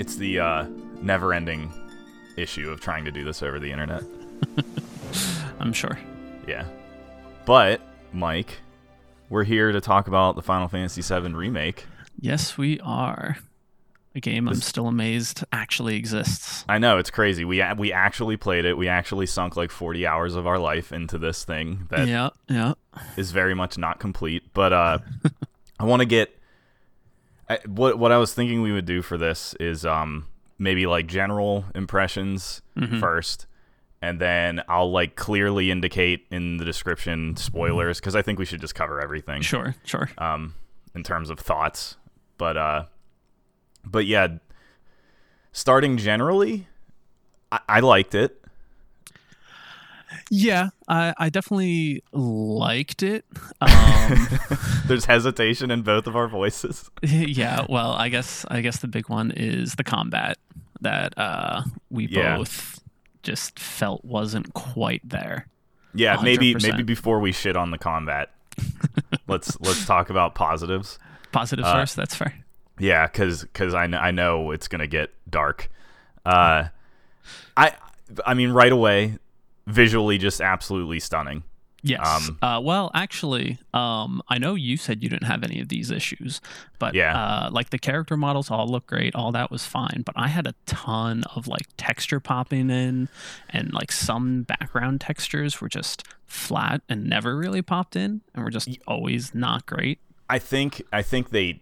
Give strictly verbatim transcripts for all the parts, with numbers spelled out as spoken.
It's the uh, never-ending issue of trying to do this over the internet. I'm sure. Yeah. But, Mike, we're here to talk about the Final Fantasy seven Remake. Yes, we are. A game I'm still amazed actually exists. I know, it's crazy. We we actually played it. We actually sunk like forty hours of our life into this thing that yeah, yeah. is very much not complete. But uh, I want to get... I, what what I was thinking we would do for this is um, maybe like general impressions mm-hmm. first, and then I'll like clearly indicate in the description spoilers, because I think we should just cover everything. Sure, sure. Um, in terms of thoughts. But... uh. But yeah, starting generally, I, I liked it. Yeah, I, I definitely liked it. Um, There's hesitation in both of our voices. Yeah, well, I guess I guess the big one is the combat that uh, we yeah. both just felt wasn't quite there. Yeah, one hundred percent. maybe maybe before we shit on the combat, let's let's talk about positives. Positives uh, first, that's fair. Yeah, because because I, I know it's going to get dark. Uh, I I mean, right away, visually just absolutely stunning. Yes. Um, uh, well, actually, um, I know you said you didn't have any of these issues, but yeah. uh, like the character models all look great. All that was fine. But I had a ton of like texture popping in, and like some background textures were just flat and never really popped in and were just always not great. I think I think they...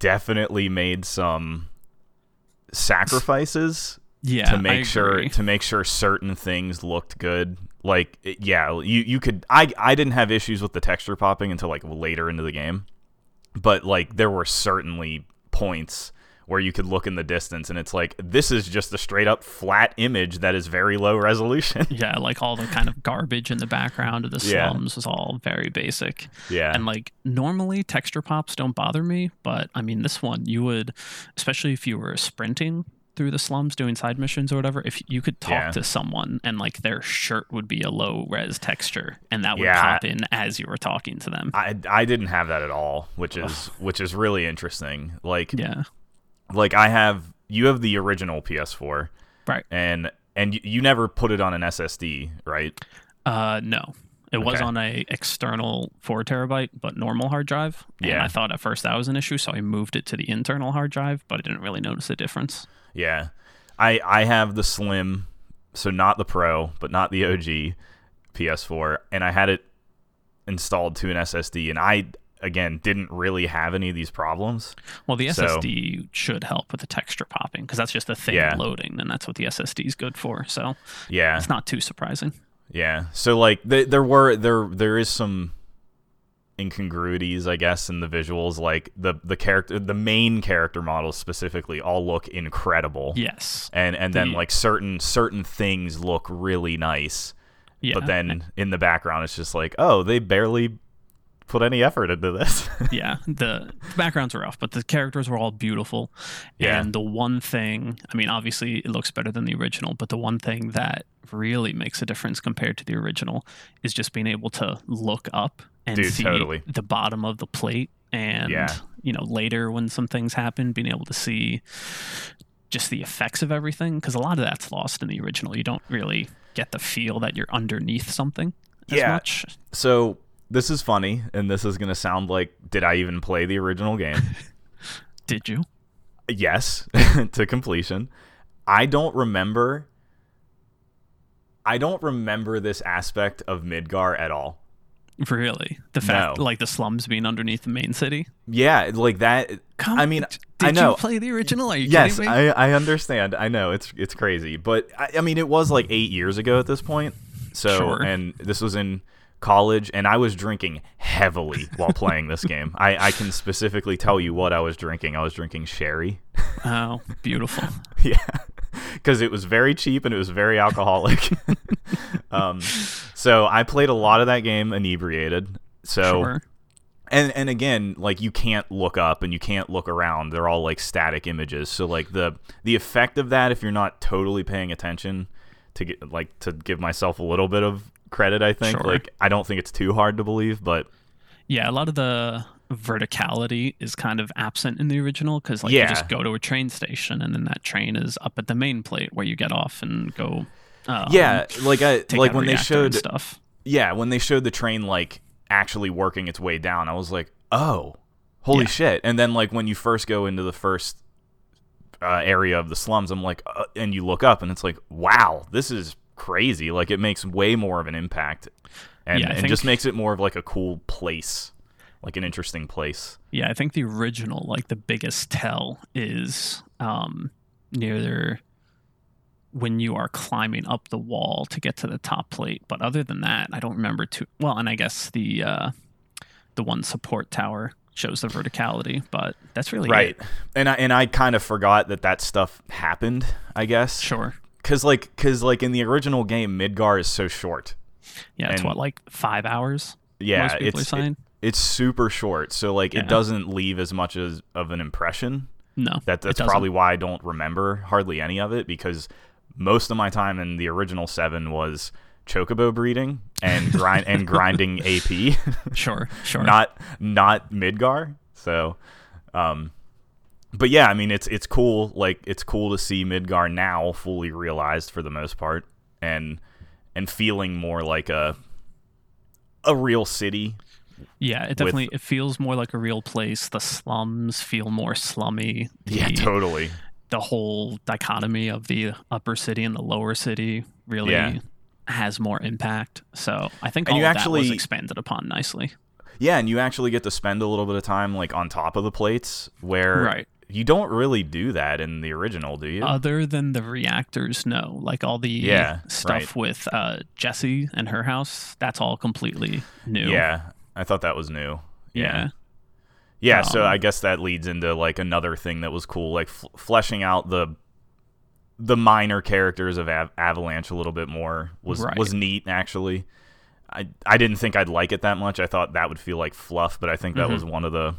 definitely made some sacrifices yeah, to make sure to make sure certain things looked good. Like, yeah, you, you could... I, I didn't have issues with the texture popping until, like, later into the game. But, like, there were certainly points where you could look in the distance, and it's like, this is just a straight-up flat image that is very low resolution. Yeah, like, all the kind of garbage in the background of the slums yeah. was all very basic. Yeah. And, like, normally texture pops don't bother me, but, I mean, this one, you would, especially if you were sprinting through the slums doing side missions or whatever, if you could talk yeah. to someone and, like, their shirt would be a low-res texture, and that would yeah. pop in as you were talking to them. I, I didn't have that at all, which is, which is really interesting. Like... yeah. Like, I have, you have the original P S four, right? And and you, you never put it on an S S D, right? Uh, no, it okay. was on a external four terabyte, but normal hard drive. And yeah, I thought at first that was an issue, so I moved it to the internal hard drive, but I didn't really notice the difference. Yeah, I I have the Slim, so not the Pro, but not the O G P S four, and I had it installed to an S S D, and I. Again, didn't really have any of these problems. Well, the S S D so, should help with the texture popping, because that's just the thing yeah. loading, and that's what the S S D is good for. So yeah, it's not too surprising. Yeah. So like th- there were there there is some incongruities, I guess, in the visuals. Like the the character, the main character models specifically, all look incredible. Yes. And and the, then like certain certain things look really nice. Yeah. But then in the background, it's just like, oh, they barely put any effort into this. Yeah, the backgrounds were rough, but the characters were all beautiful. Yeah. And the one thing, I mean, obviously it looks better than the original, but the one thing that really makes a difference compared to the original is just being able to look up and Dude, see totally. the bottom of the plate. And, yeah. you know, later when some things happen, being able to see just the effects of everything, because a lot of that's lost in the original. You don't really get the feel that you're underneath something as yeah. much. So... this is funny, and this is going to sound like, did I even play the original game? Did you? Yes, to completion. I don't remember... I don't remember this aspect of Midgar at all. Really? The fact, no. like, the slums being underneath the main city? Yeah, like that... Come, I mean, did I know. Did you play the original? Are you yes, kidding me? Yes, I, I understand. I know, it's it's crazy. But, I, I mean, it was like eight years ago at this point. So, sure. And this was in... college, and I was drinking heavily while playing this game. I, I can specifically tell you what I was drinking. I was drinking sherry. Oh, beautiful. Yeah, because it was very cheap and it was very alcoholic. um, so I played a lot of that game inebriated. So, sure. and and again, like you can't look up and you can't look around. They're all like static images. So like the the effect of that, if you're not totally paying attention, to get like to give myself a little bit of credit, I think. Sure. Like, I don't think it's too hard to believe, but yeah, a lot of the verticality is kind of absent in the original, because like yeah. you just go to a train station and then that train is up at the main plate where you get off and go. Um, yeah, like I like when they showed stuff. Yeah, when they showed the train like actually working its way down, I was like, oh, holy yeah. shit! And then like when you first go into the first uh, area of the slums, I'm like, uh, and you look up and it's like, wow, this is crazy! Like it makes way more of an impact, and, yeah, and think... just makes it more of like a cool place. Like an interesting place. Yeah, I think the original, like the biggest tell is um, near there when you are climbing up the wall to get to the top plate. But other than that, I don't remember too well. And I guess the uh, the one support tower shows the verticality, but that's really right. It. And I and I kind of forgot that that stuff happened. I guess sure because like because like in the original game, Midgar is so short. Yeah, and it's what like five hours. Yeah, most people it's. Are signed. It, It's super short, so like yeah. it doesn't leave as much as of an impression. No, that that's probably why I don't remember hardly any of it, because most of my time in the original seven was chocobo breeding and grind and grinding A P. Sure, sure. Not not Midgar. So, um, but yeah, I mean it's it's cool. Like it's cool to see Midgar now fully realized for the most part, and and feeling more like a a real city. Yeah, it definitely with, it feels more like a real place. The slums feel more slummy. The, yeah, totally. The whole dichotomy of the upper city and the lower city really yeah. has more impact. So I think and all of actually, that was expanded upon nicely. Yeah, and you actually get to spend a little bit of time like on top of the plates where right. you don't really do that in the original, do you? Other than the reactors, no. Like all the yeah, stuff right. with uh, Jessie and her house, that's all completely new. Yeah. I thought that was new. Yeah. Yeah, yeah um, so I guess that leads into like another thing that was cool, like f- fleshing out the the minor characters of Av- Avalanche a little bit more was right. was neat actually. I I didn't think I'd like it that much. I thought that would feel like fluff, but I think that mm-hmm. was one of the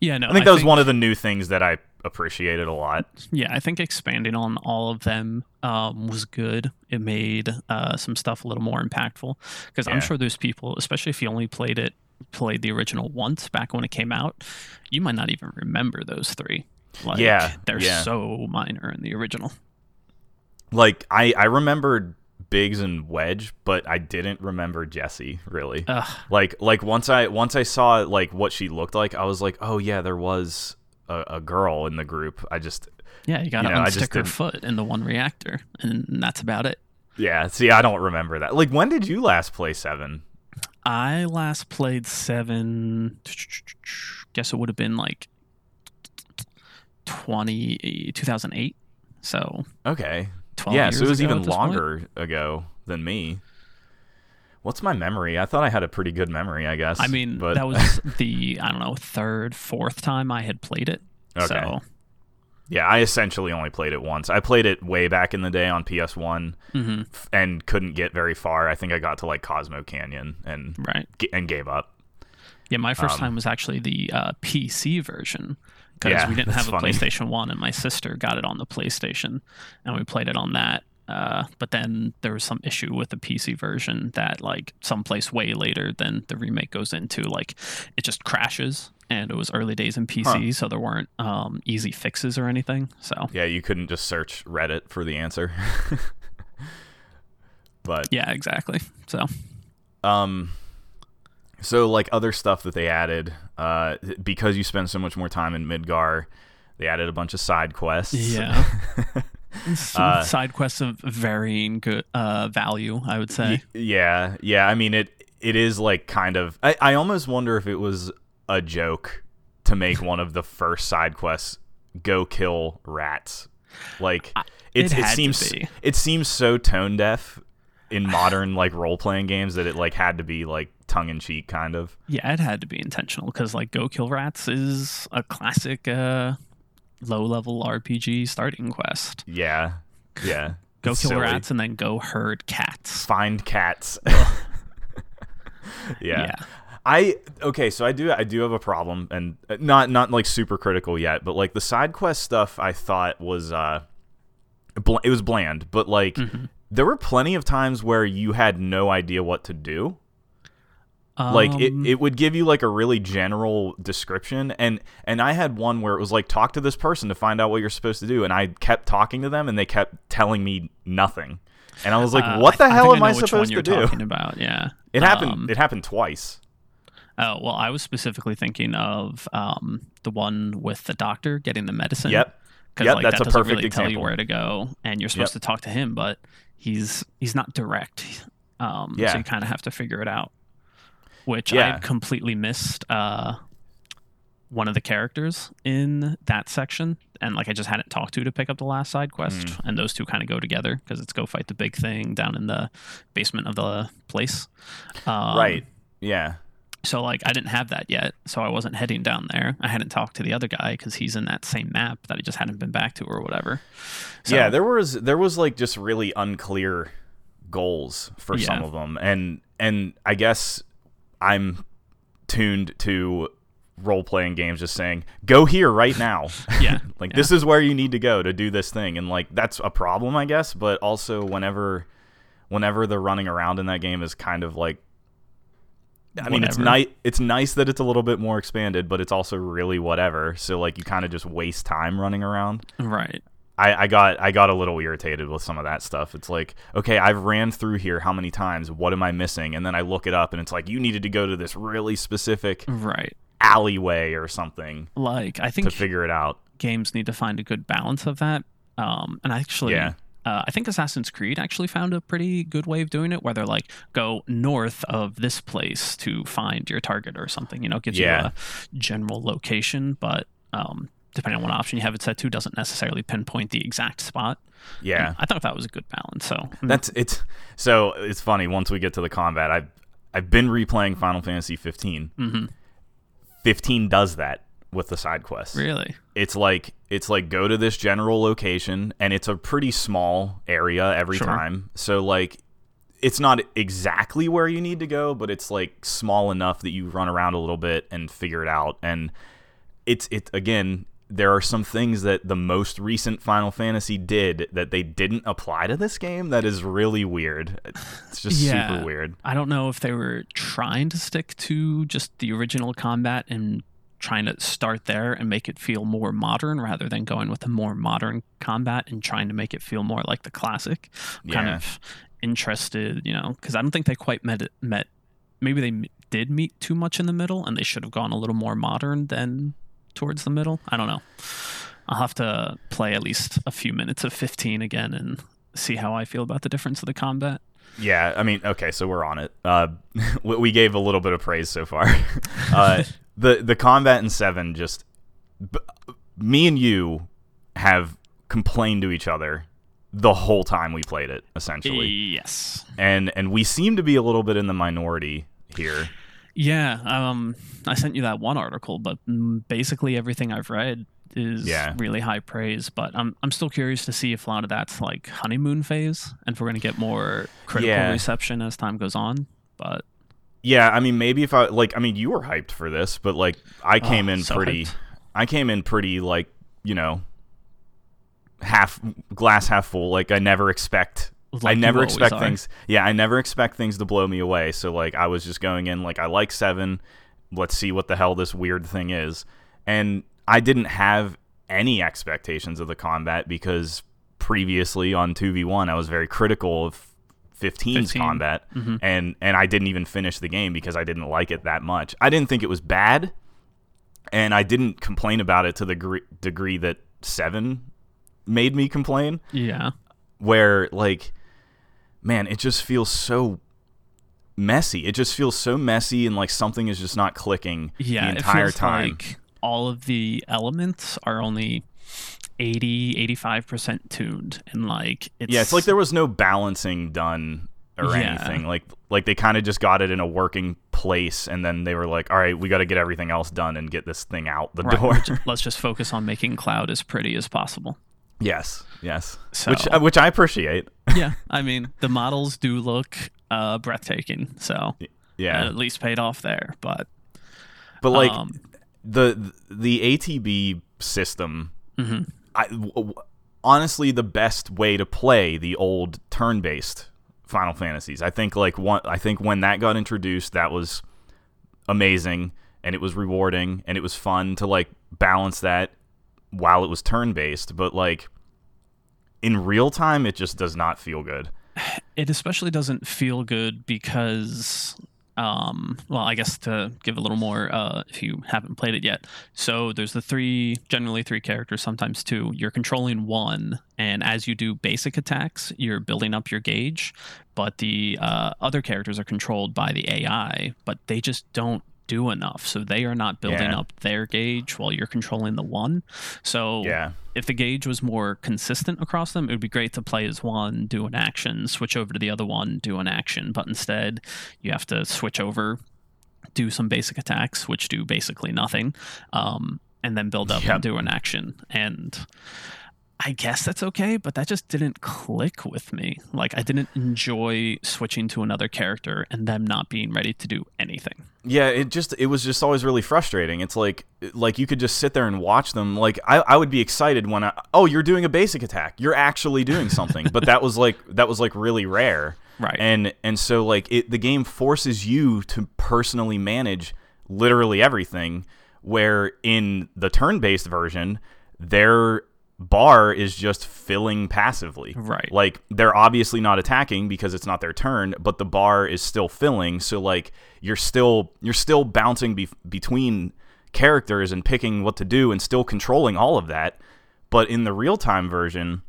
Yeah, no. I think that I was think, one of the new things that I appreciated a lot. Yeah, I think expanding on all of them um, was good. It made uh, some stuff a little more impactful because yeah. I'm sure there's people, especially if you only played it, played the original once back when it came out, you might not even remember those three. Like, yeah, they're yeah. so minor in the original. Like I, I remembered Biggs and Wedge, but I didn't remember Jessie really. Ugh. Like, like once I once I saw like what she looked like, I was like, oh yeah, there was a, a girl in the group. I just yeah, you gotta you know, unstick her foot in the one reactor, and that's about it. Yeah, see, I don't remember that. Like, when did you last play seven? I last played seven. Guess it would have been like twenty two thousand eight. So okay. Yeah, so it was even longer ago than me. What's my memory? I thought I had a pretty good memory, I guess. I mean, but that was the, I don't know, third, fourth time I had played it. Okay. So. Yeah, I essentially only played it once. I played it way back in the day on P S one mm-hmm. and couldn't get very far. I think I got to, like, Cosmo Canyon and right. g- and gave up. Yeah, my first um, time was actually the uh, P C version. Because yeah, we didn't have a funny. PlayStation one, and my sister got it on the PlayStation, and we played it on that. Uh, but then there was some issue with the P C version that, like, someplace way later than the remake goes into, like, it just crashes. And it was early days in P C, huh. so there weren't um, easy fixes or anything. So yeah, you couldn't just search Reddit for the answer. But yeah, exactly. So, um. So, like, other stuff that they added, uh, because you spend so much more time in Midgar, they added a bunch of side quests. Yeah. uh, side quests of varying good, uh, value, I would say. Y- yeah. Yeah. I mean, it it is, like, kind of... I, I almost wonder if it was a joke to make one of the first side quests go kill rats. Like, I, it, it, it seems it seems so tone-deaf in modern, like, role-playing games that it, like, had to be, like, tongue-in-cheek kind of. Yeah, it had to be intentional because like go kill rats is a classic uh low-level R P G starting quest. Yeah, yeah. Go it's kill silly. Rats and then go herd cats, find cats. yeah. yeah I okay so I do I do have a problem, and not not like super critical yet, but like the side quest stuff I thought was uh bl- it was bland, but like mm-hmm. there were plenty of times where you had no idea what to do. Um, like it, it would give you like a really general description, and and I had one where it was like, talk to this person to find out what you're supposed to do, and I kept talking to them and they kept telling me nothing, and I was like, uh, what the I, hell I am I, I supposed to do? About yeah, it happened. Um, it happened twice. Oh well, I was specifically thinking of um, the one with the doctor getting the medicine. Yep. Because yep, like, that's that a doesn't perfect really example. Tell you where to go, and you're supposed yep. to talk to him, but he's he's not direct. Um, yeah. So you kind of have to figure it out. Which yeah. I completely missed uh, one of the characters in that section. And like I just hadn't talked to to pick up the last side quest. Mm. And those two kind of go together because it's go fight the big thing down in the basement of the place. Um, right. Yeah. So like I didn't have that yet. So I wasn't heading down there. I hadn't talked to the other guy because he's in that same map that I just hadn't been back to or whatever. So, yeah. There was there was like just really unclear goals for yeah. some of them. And and I guess... I'm tuned to role-playing games just saying, go here right now. Yeah. like, yeah. this is where you need to go to do this thing. And, like, that's a problem, I guess. But also, whenever whenever the running around in that game is kind of, like... I whatever. mean, it's, ni- it's nice that it's a little bit more expanded, but it's also really whatever. So, like, you kind of just waste time running around. Right. I, I got I got a little irritated with some of that stuff. It's like, okay, I've ran through here how many times? What am I missing? And then I look it up, and it's like, you needed to go to this really specific right. alleyway or something. Like, I think to figure it out. Games need to find a good balance of that. Um, and actually, yeah. uh, I think Assassin's Creed actually found a pretty good way of doing it, where they're like, go north of this place to find your target or something. You know, it gives yeah. you a general location, but. Um, Depending on what option you have it set to, doesn't necessarily pinpoint the exact spot. Yeah, and I thought that was a good balance. So that's it's so it's funny. Once we get to the combat, I've I've been replaying Final Fantasy fifteen. Mm-hmm. fifteen does that with the side quests. Really, it's like it's like go to this general location, and it's a pretty small area every sure. time. So like, it's not exactly where you need to go, but it's like small enough that you run around a little bit and figure it out. And it's it again. There are some things that the most recent Final Fantasy did that they didn't apply to this game that is really weird. It's just yeah. super weird. I don't know if they were trying to stick to just the original combat and trying to start there and make it feel more modern rather than going with a more modern combat and trying to make it feel more like the classic. I'm yeah. kind of interested, you know, because I don't think they quite met, met. Maybe they did meet too much in the middle and they should have gone a little more modern than... towards the middle. I don't know. I'll have to play at least a few minutes of fifteen again and see how I feel about the difference of the combat. Yeah, I mean, okay, so we're on it. Uh, we gave a little bit of praise so far. uh, the the combat in seven just... B- me and you have complained to each other the whole time we played it, essentially. Yes. And, and we seem to be a little bit in the minority here. Yeah, um, I sent you that one article, but basically everything I've read is yeah. really high praise. But I'm I'm still curious to see if a lot of that's like honeymoon phase, and if we're gonna get more critical yeah. reception as time goes on. But yeah, I mean, maybe if I like, I mean, you were hyped for this, but like, I came oh, in so pretty, hyped. I came in pretty like you know, half glass half full. Like I never expect. Like I never expect are. things. Yeah, I never expect things to blow me away. So like, I was just going in like I like seven. Let's see what the hell this weird thing is. And I didn't have any expectations of the combat because previously on two v one, I was very critical of fifteen's fifteen. combat, mm-hmm. and and I didn't even finish the game because I didn't like it that much. I didn't think it was bad, and I didn't complain about it to the gr- degree that seven made me complain. Yeah, where like. Man, it just feels so messy. It just feels so messy, and like something is just not clicking yeah, the entire it feels time. Like all of the elements are only eighty, eighty-five percent tuned, and like it's yeah, it's like there was no balancing done or yeah. anything. Like like they kind of just got it in a working place, and then they were like, "All right, we got to get everything else done and get this thing out the right. door." Let's just focus on making Cloud as pretty as possible. Yes, yes, so, which which I appreciate. Yeah, I mean the models do look uh, breathtaking, so yeah, at least paid off there. But but like um, the the A T B system, mm-hmm. I, w- honestly, the best way to play the old turn-based Final Fantasies. I think like one, I think when that got introduced, that was amazing, and it was rewarding, and it was fun to, like, balance that while it was turn-based. But, like, in real time, it just does not feel good. It especially doesn't feel good because, um, well, I guess to give a little more, uh, if you haven't played it yet. So there's the three, generally three characters, sometimes two. You're controlling one, and as you do basic attacks, you're building up your gauge. But the uh, other characters are controlled by the A I, but they just don't do enough, so they are not building yeah. up their gauge while you're controlling the one. So yeah. if the gauge was more consistent across them, it would be great to play as one, do an action, switch over to the other one, do an action, but instead you have to switch over, do some basic attacks, which do basically nothing, um, and then build up yep. and do an action. And I guess that's okay, but that just didn't click with me. Like, I didn't enjoy switching to another character and them not being ready to do anything. Yeah, it just it was just always really frustrating. It's like like you could just sit there and watch them. Like, I, I would be excited when I oh, you're doing a basic attack. You're actually doing something. But that was like that was like really rare. Right. And and so like it the game forces you to personally manage literally everything, where in the turn-based version, they're bar is just filling passively. Right. Like, they're obviously not attacking because it's not their turn, but the bar is still filling, so like you're still you're still bouncing be- between characters and picking what to do and still controlling all of that. But in the real-time version,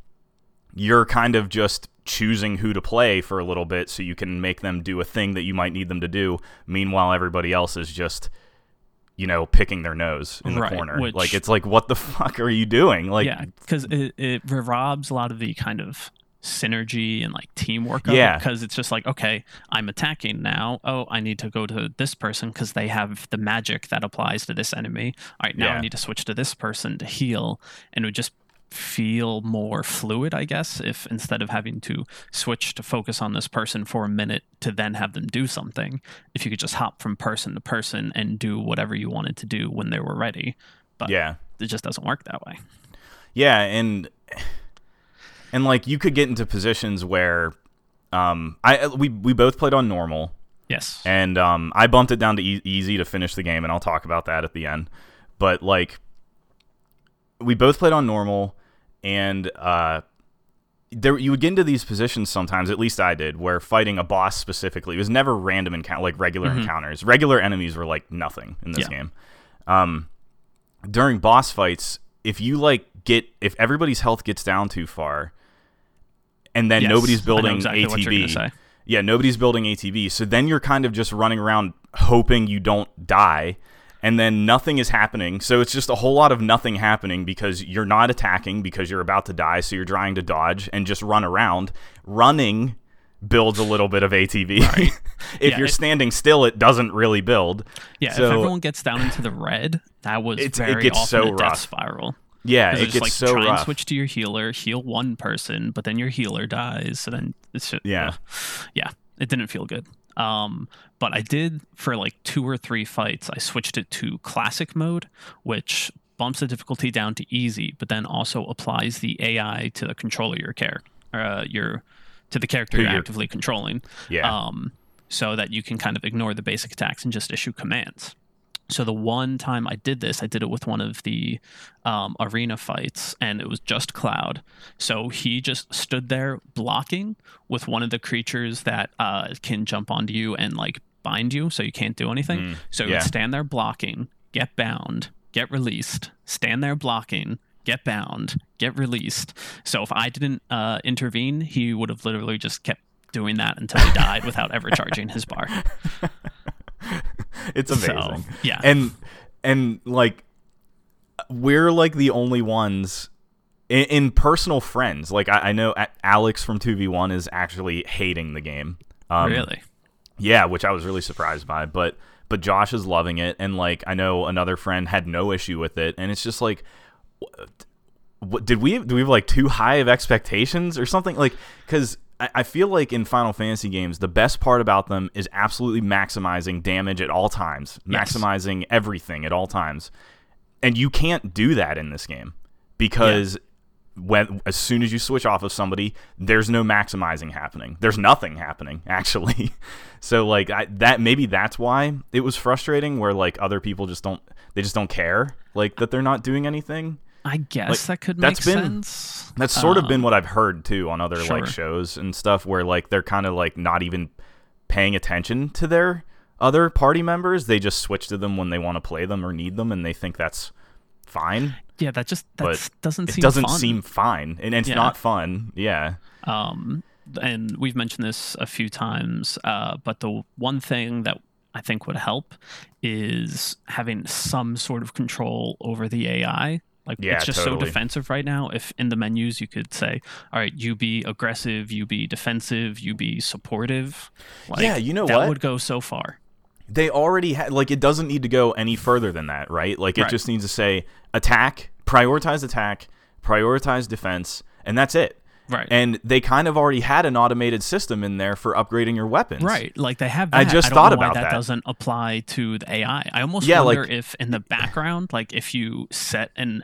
you're kind of just choosing who to play for a little bit so you can make them do a thing that you might need them to do. Meanwhile, everybody else is just, you know, picking their nose in the right, corner. Which, like, it's like, what the fuck are you doing? Like, yeah, because it, it robs a lot of the kind of synergy and like teamwork. Yeah, because it, it's just like, okay, I'm attacking now. Oh, I need to go to this person because they have the magic that applies to this enemy. All right, now yeah. I need to switch to this person to heal, and it would just feel more fluid, I guess, if instead of having to switch to focus on this person for a minute to then have them do something, if you could just hop from person to person and do whatever you wanted to do when they were ready. But yeah, it just doesn't work that way. Yeah, and and like you could get into positions where um I we we both played on normal. Yes. And um I bumped it down to e- easy to finish the game, and I'll talk about that at the end. But like we both played on normal, and uh, there you would get into these positions sometimes, at least I did, where fighting a boss specifically, it was never random encounter, like regular mm-hmm. encounters. Regular enemies were like nothing in this yeah. game. Um, during boss fights, if you like get, if everybody's health gets down too far, and then yes, nobody's building exactly A T B. What you're gonna say. Yeah, nobody's building A T B. So then you're kind of just running around hoping you don't die. And then nothing is happening, so it's just a whole lot of nothing happening because you're not attacking because you're about to die, so you're trying to dodge and just run around. Running builds a little bit of A T V. Right. if yeah, you're it, standing still, it doesn't really build. Yeah, so, if everyone gets down into the red, that was it's, very it gets often so a rough. Death spiral. Yeah, it just gets like, so try rough. Try and switch to your healer, heal one person, but then your healer dies, so then it's just... Yeah. Uh, yeah, it didn't feel good. Um, but I did, for like two or three fights, I switched it to classic mode, which bumps the difficulty down to easy, but then also applies the A I to the controller your character, uh, your to the character you're, you're actively controlling. Yeah. Um, so that you can kind of ignore the basic attacks and just issue commands. So the one time I did this, I did it with one of the um, arena fights, and it was just Cloud. So he just stood there blocking with one of the creatures that uh, can jump onto you and like bind you, so you can't do anything. Mm, so yeah. He'd stand there blocking, get bound, get released, stand there blocking, get bound, get released. So if I didn't uh, intervene, he would have literally just kept doing that until he died without ever charging his bar. It's amazing. So, yeah. And, and like, we're, like, the only ones in, in personal friends. Like, I, I know Alex from two v one is actually hating the game. Um, really? Yeah, which I was really surprised by. But, but Josh is loving it. And, like, I know another friend had no issue with it. And it's just, like, what, what, did we, do we have, like, too high of expectations or something? Like, because... I feel like in Final Fantasy games, the best part about them is absolutely maximizing damage at all times, yes. maximizing everything at all times. And you can't do that in this game because when as soon as you switch off of somebody, there's no maximizing happening. There's nothing happening, actually. So like I, that maybe that's why it was frustrating, where like other people just don't they just don't care like that they're not doing anything. I guess like, that could make that's been, sense. That's sort um, of been what I've heard too on other sure. like shows and stuff, where like they're kind of like not even paying attention to their other party members. They just switch to them when they want to play them or need them, and they think that's fine. Yeah, that just that doesn't seem it doesn't fun. seem fine, and it's yeah. not fun. Yeah. Um, and we've mentioned this a few times, uh, but the one thing that I think would help is having some sort of control over the A I. Like yeah, it's just totally. so defensive right now. If in the menus you could say, all right, you be aggressive, you be defensive, you be supportive. Like, yeah, you know that what? That would go so far. They already had, like, it doesn't need to go any further than that, right? Like, it right. just needs to say attack, prioritize attack, prioritize defense, and that's it. Right. And they kind of already had an automated system in there for upgrading your weapons. Right. Like, they have that. I just I don't thought know why about that. That doesn't apply to the A I. I almost yeah, wonder like, if in the background, like, if you set an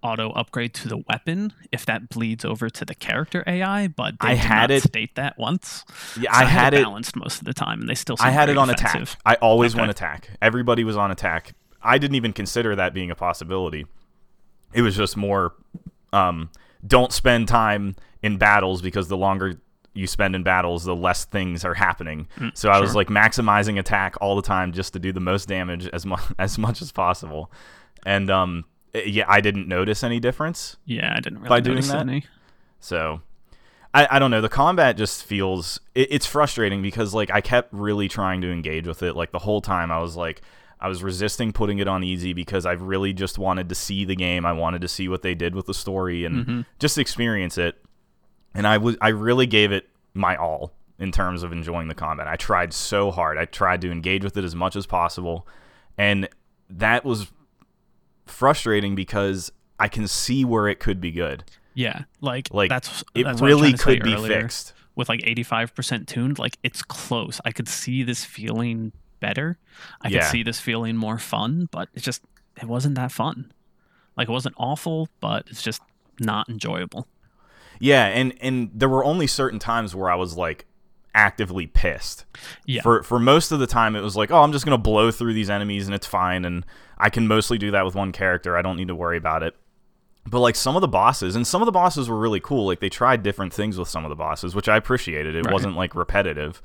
auto upgrade to the weapon, if that bleeds over to the character A I, but they I had not it, state that once. Yeah, so I, I had, had it balanced most of the time, and they still I had it on offensive. attack. I always okay. went attack. Everybody was on attack. I didn't even consider that being a possibility. It was just more um, don't spend time in battles, because the longer you spend in battles, the less things are happening. Mm, so I sure. was like maximizing attack all the time just to do the most damage as, mu- as much as possible. And um yeah, I didn't notice any difference. Yeah, I didn't really by doing notice that. any. So, I, I don't know. The combat just feels... It, it's frustrating because, like, I kept really trying to engage with it. Like, the whole time I was, like... I was resisting putting it on easy because I really just wanted to see the game. I wanted to see what they did with the story and mm-hmm. just experience it. And I was I really gave it my all in terms of enjoying the combat. I tried so hard. I tried to engage with it as much as possible. And that was... frustrating because I can see where it could be good. Yeah, like, like that's it that's really could be earlier. fixed with like eighty-five percent tuned. Like it's close. I could see this feeling better. I yeah. could see this feeling more fun, but it's just it wasn't that fun. Like it wasn't awful, but it's just not enjoyable. Yeah, and and there were only certain times where I was like actively pissed. Yeah. For for most of the time it was like, oh, I'm just going to blow through these enemies and it's fine, and I can mostly do that with one character. I don't need to worry about it. But like some of the bosses, and some of the bosses were really cool. Like they tried different things with some of the bosses, which I appreciated. It right. wasn't like repetitive.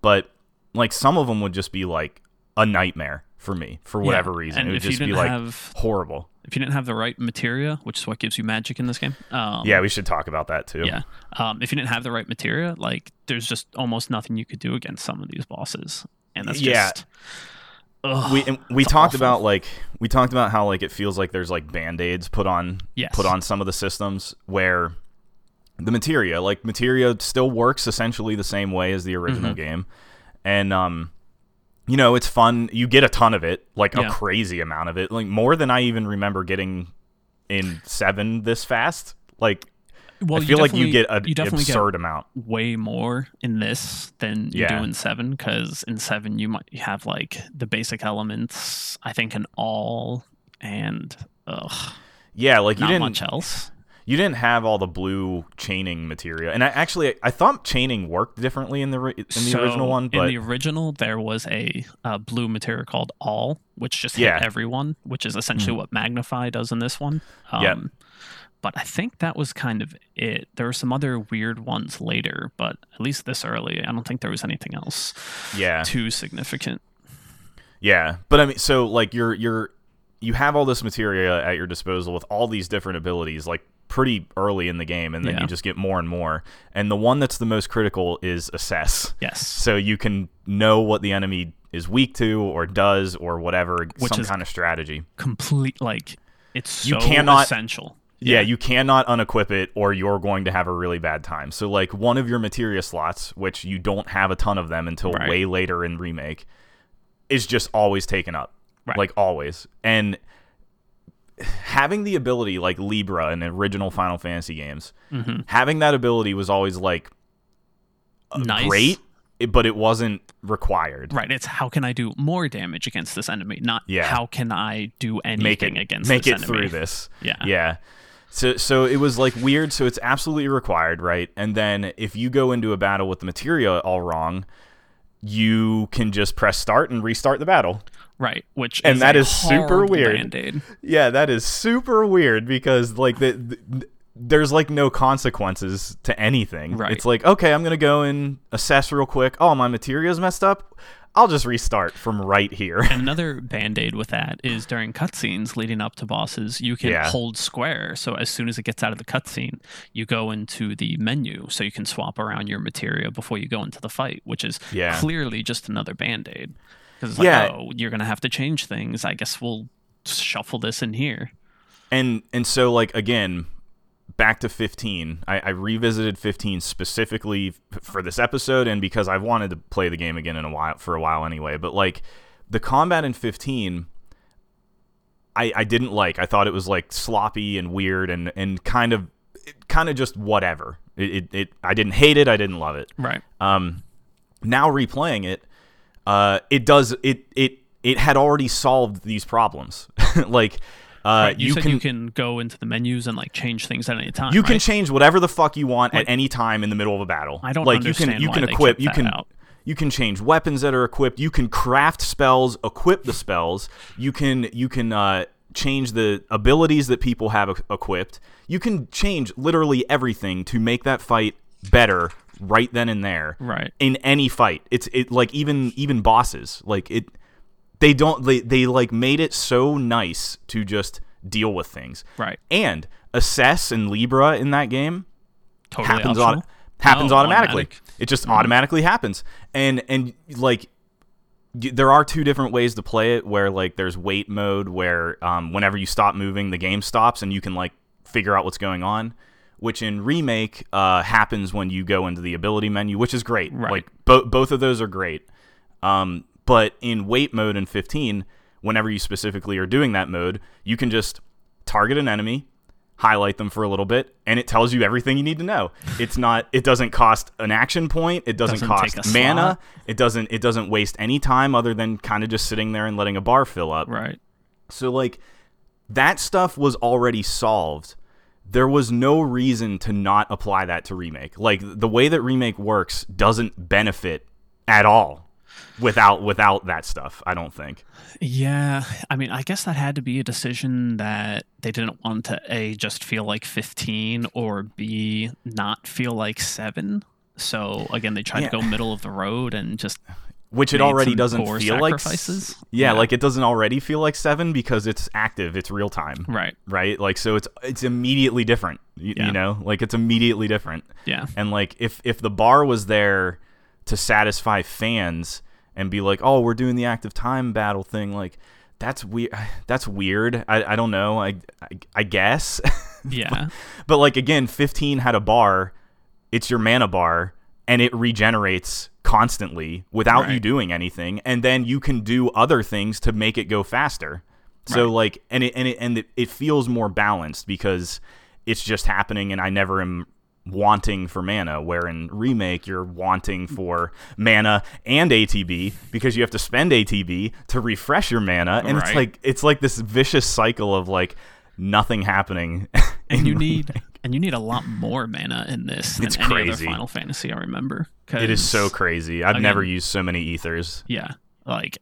But like some of them would just be like a nightmare for me for whatever yeah. reason. And it would just be like have, horrible. If you didn't have the right materia, which is what gives you magic in this game. Um, yeah, we should talk about that too. Yeah. Um, if you didn't have the right materia, like there's just almost nothing you could do against some of these bosses. And that's yeah. just... Ugh, we and we talked awful. about like we talked about how like it feels like there's like band-aids put on yes. put on some of the systems, where the materia like materia still works essentially the same way as the original mm-hmm. game, and um you know it's fun. You get a ton of it, like yeah. a crazy amount of it, like more than I even remember getting in seven this fast. Like well, I feel you like you get an absurd get amount, way more in this than you yeah. do in seven. Because in seven you might have like the basic elements, I think, in all, and ugh, yeah, like not you didn't much else. You didn't have all the blue chaining material, and I actually I thought chaining worked differently in the in the so original one. But in the original, there was a uh, blue material called all, which just hit yeah. everyone, which is essentially mm-hmm. what Magnify does in this one. Um, yeah. But I think that was kind of it. There were some other weird ones later, but at least this early, I don't think there was anything else yeah. too significant. Yeah, but I mean, so like you're you're you have all this materia at your disposal with all these different abilities, like pretty early in the game, and then yeah. you just get more and more. And the one that's the most critical is Assess. Yes. So you can know what the enemy is weak to or does or whatever, Which some is kind of strategy. Complete, like it's so you cannot, essential. Yeah, you cannot unequip it or you're going to have a really bad time. So, like, one of your materia slots, which you don't have a ton of them until right. way later in Remake, is just always taken up. Right. Like, always. And having the ability, like Libra in the original Final Fantasy games, mm-hmm. having that ability was always, like, nice. great, but it wasn't required. Right, it's how can I do more damage against this enemy, not yeah. how can I do anything make it, against make this it enemy. Make it through this. Yeah. Yeah. So so it was like weird. So it's absolutely required, right? And then if you go into a battle with the materia all wrong, you can just press start and restart the battle. Right, which and is that is super weird. Band-aid. Yeah, that is super weird because like the, the there's like no consequences to anything. Right. It's like, okay, I'm gonna go and assess real quick. Oh, my materia's messed up. I'll just restart from right here. Another band-aid with that is during cutscenes leading up to bosses, you can yeah. hold square. So as soon as it gets out of the cutscene, you go into the menu so you can swap around your materia before you go into the fight, which is yeah. clearly just another band-aid. Because it's like, yeah. oh, you're going to have to change things. I guess we'll shuffle this in here. And and so, like, again, back to fifteen. I, I revisited fifteen specifically f- for this episode, and because I've wanted to play the game again in a while for a while anyway. But like the combat in fifteen, I I didn't like. I thought it was like sloppy and weird and and kind of kind of just whatever. It, it it I didn't hate it. I didn't love it. Right. Um. Now replaying it, uh, it does it it it had already solved these problems. like. Uh, right. You, you said can, you can go into the menus and like change things at any time. You right? can change whatever the fuck you want like, at any time in the middle of a battle. I don't like, understand you can, you why can they equip, kept you that can, out. You can change weapons that are equipped. You can craft spells, equip the spells. You can you can uh, change the abilities that people have a- equipped. You can change literally everything to make that fight better right then and there. Right. In any fight, it's it like even even bosses like it. They don't. They, they like made it so nice to just deal with things, right? And Assess and Libra in that game totally happens auto- happens no, automatically. Automatic. It just mm. automatically happens. And and like y- there are two different ways to play it. Where like there's wait mode, where um, whenever you stop moving, the game stops, and you can like figure out what's going on. Which in Remake uh, happens when you go into the ability menu, which is great. Right. Like both both of those are great. Um, But in wait mode in fifteen, whenever you specifically are doing that mode, you can just target an enemy, highlight them for a little bit, and it tells you everything you need to know. It's not. It doesn't cost an action point. It doesn't, doesn't cost mana. It doesn't. It doesn't waste any time other than kind of just sitting there and letting a bar fill up. Right. So like that stuff was already solved. There was no reason to not apply that to Remake. Like the way that Remake works doesn't benefit at all. Without without that stuff, I don't think. Yeah, I mean, I guess that had to be a decision that they didn't want to A, just feel like fifteen, or B, not feel like seven. So again, they tried yeah. to go middle of the road and just which it already doesn't feel sacrifices. like. Yeah, yeah, like it doesn't already feel like seven because it's active, it's real time. Right, right. Like so, it's it's immediately different. You, yeah. you know, like it's immediately different. Yeah, and like if if the bar was there to satisfy fans and be like, oh, we're doing the active time battle thing. Like, that's weird. That's weird. I, I don't know. I I, I guess. Yeah. but, but like again, fifteen had a bar. It's your mana bar, and it regenerates constantly without right. you doing anything, and then you can do other things to make it go faster. So right. like, and it and it and it, it feels more balanced because it's just happening, and I never am wanting for mana, where in Remake you're wanting for mana and A T B because you have to spend A T B to refresh your mana, and right. it's like it's like this vicious cycle of like nothing happening. And you need Remake. and you need a lot more mana in this than it's any crazy. Other Final Fantasy I remember. It is so crazy. I've again, never used so many ethers. Yeah, like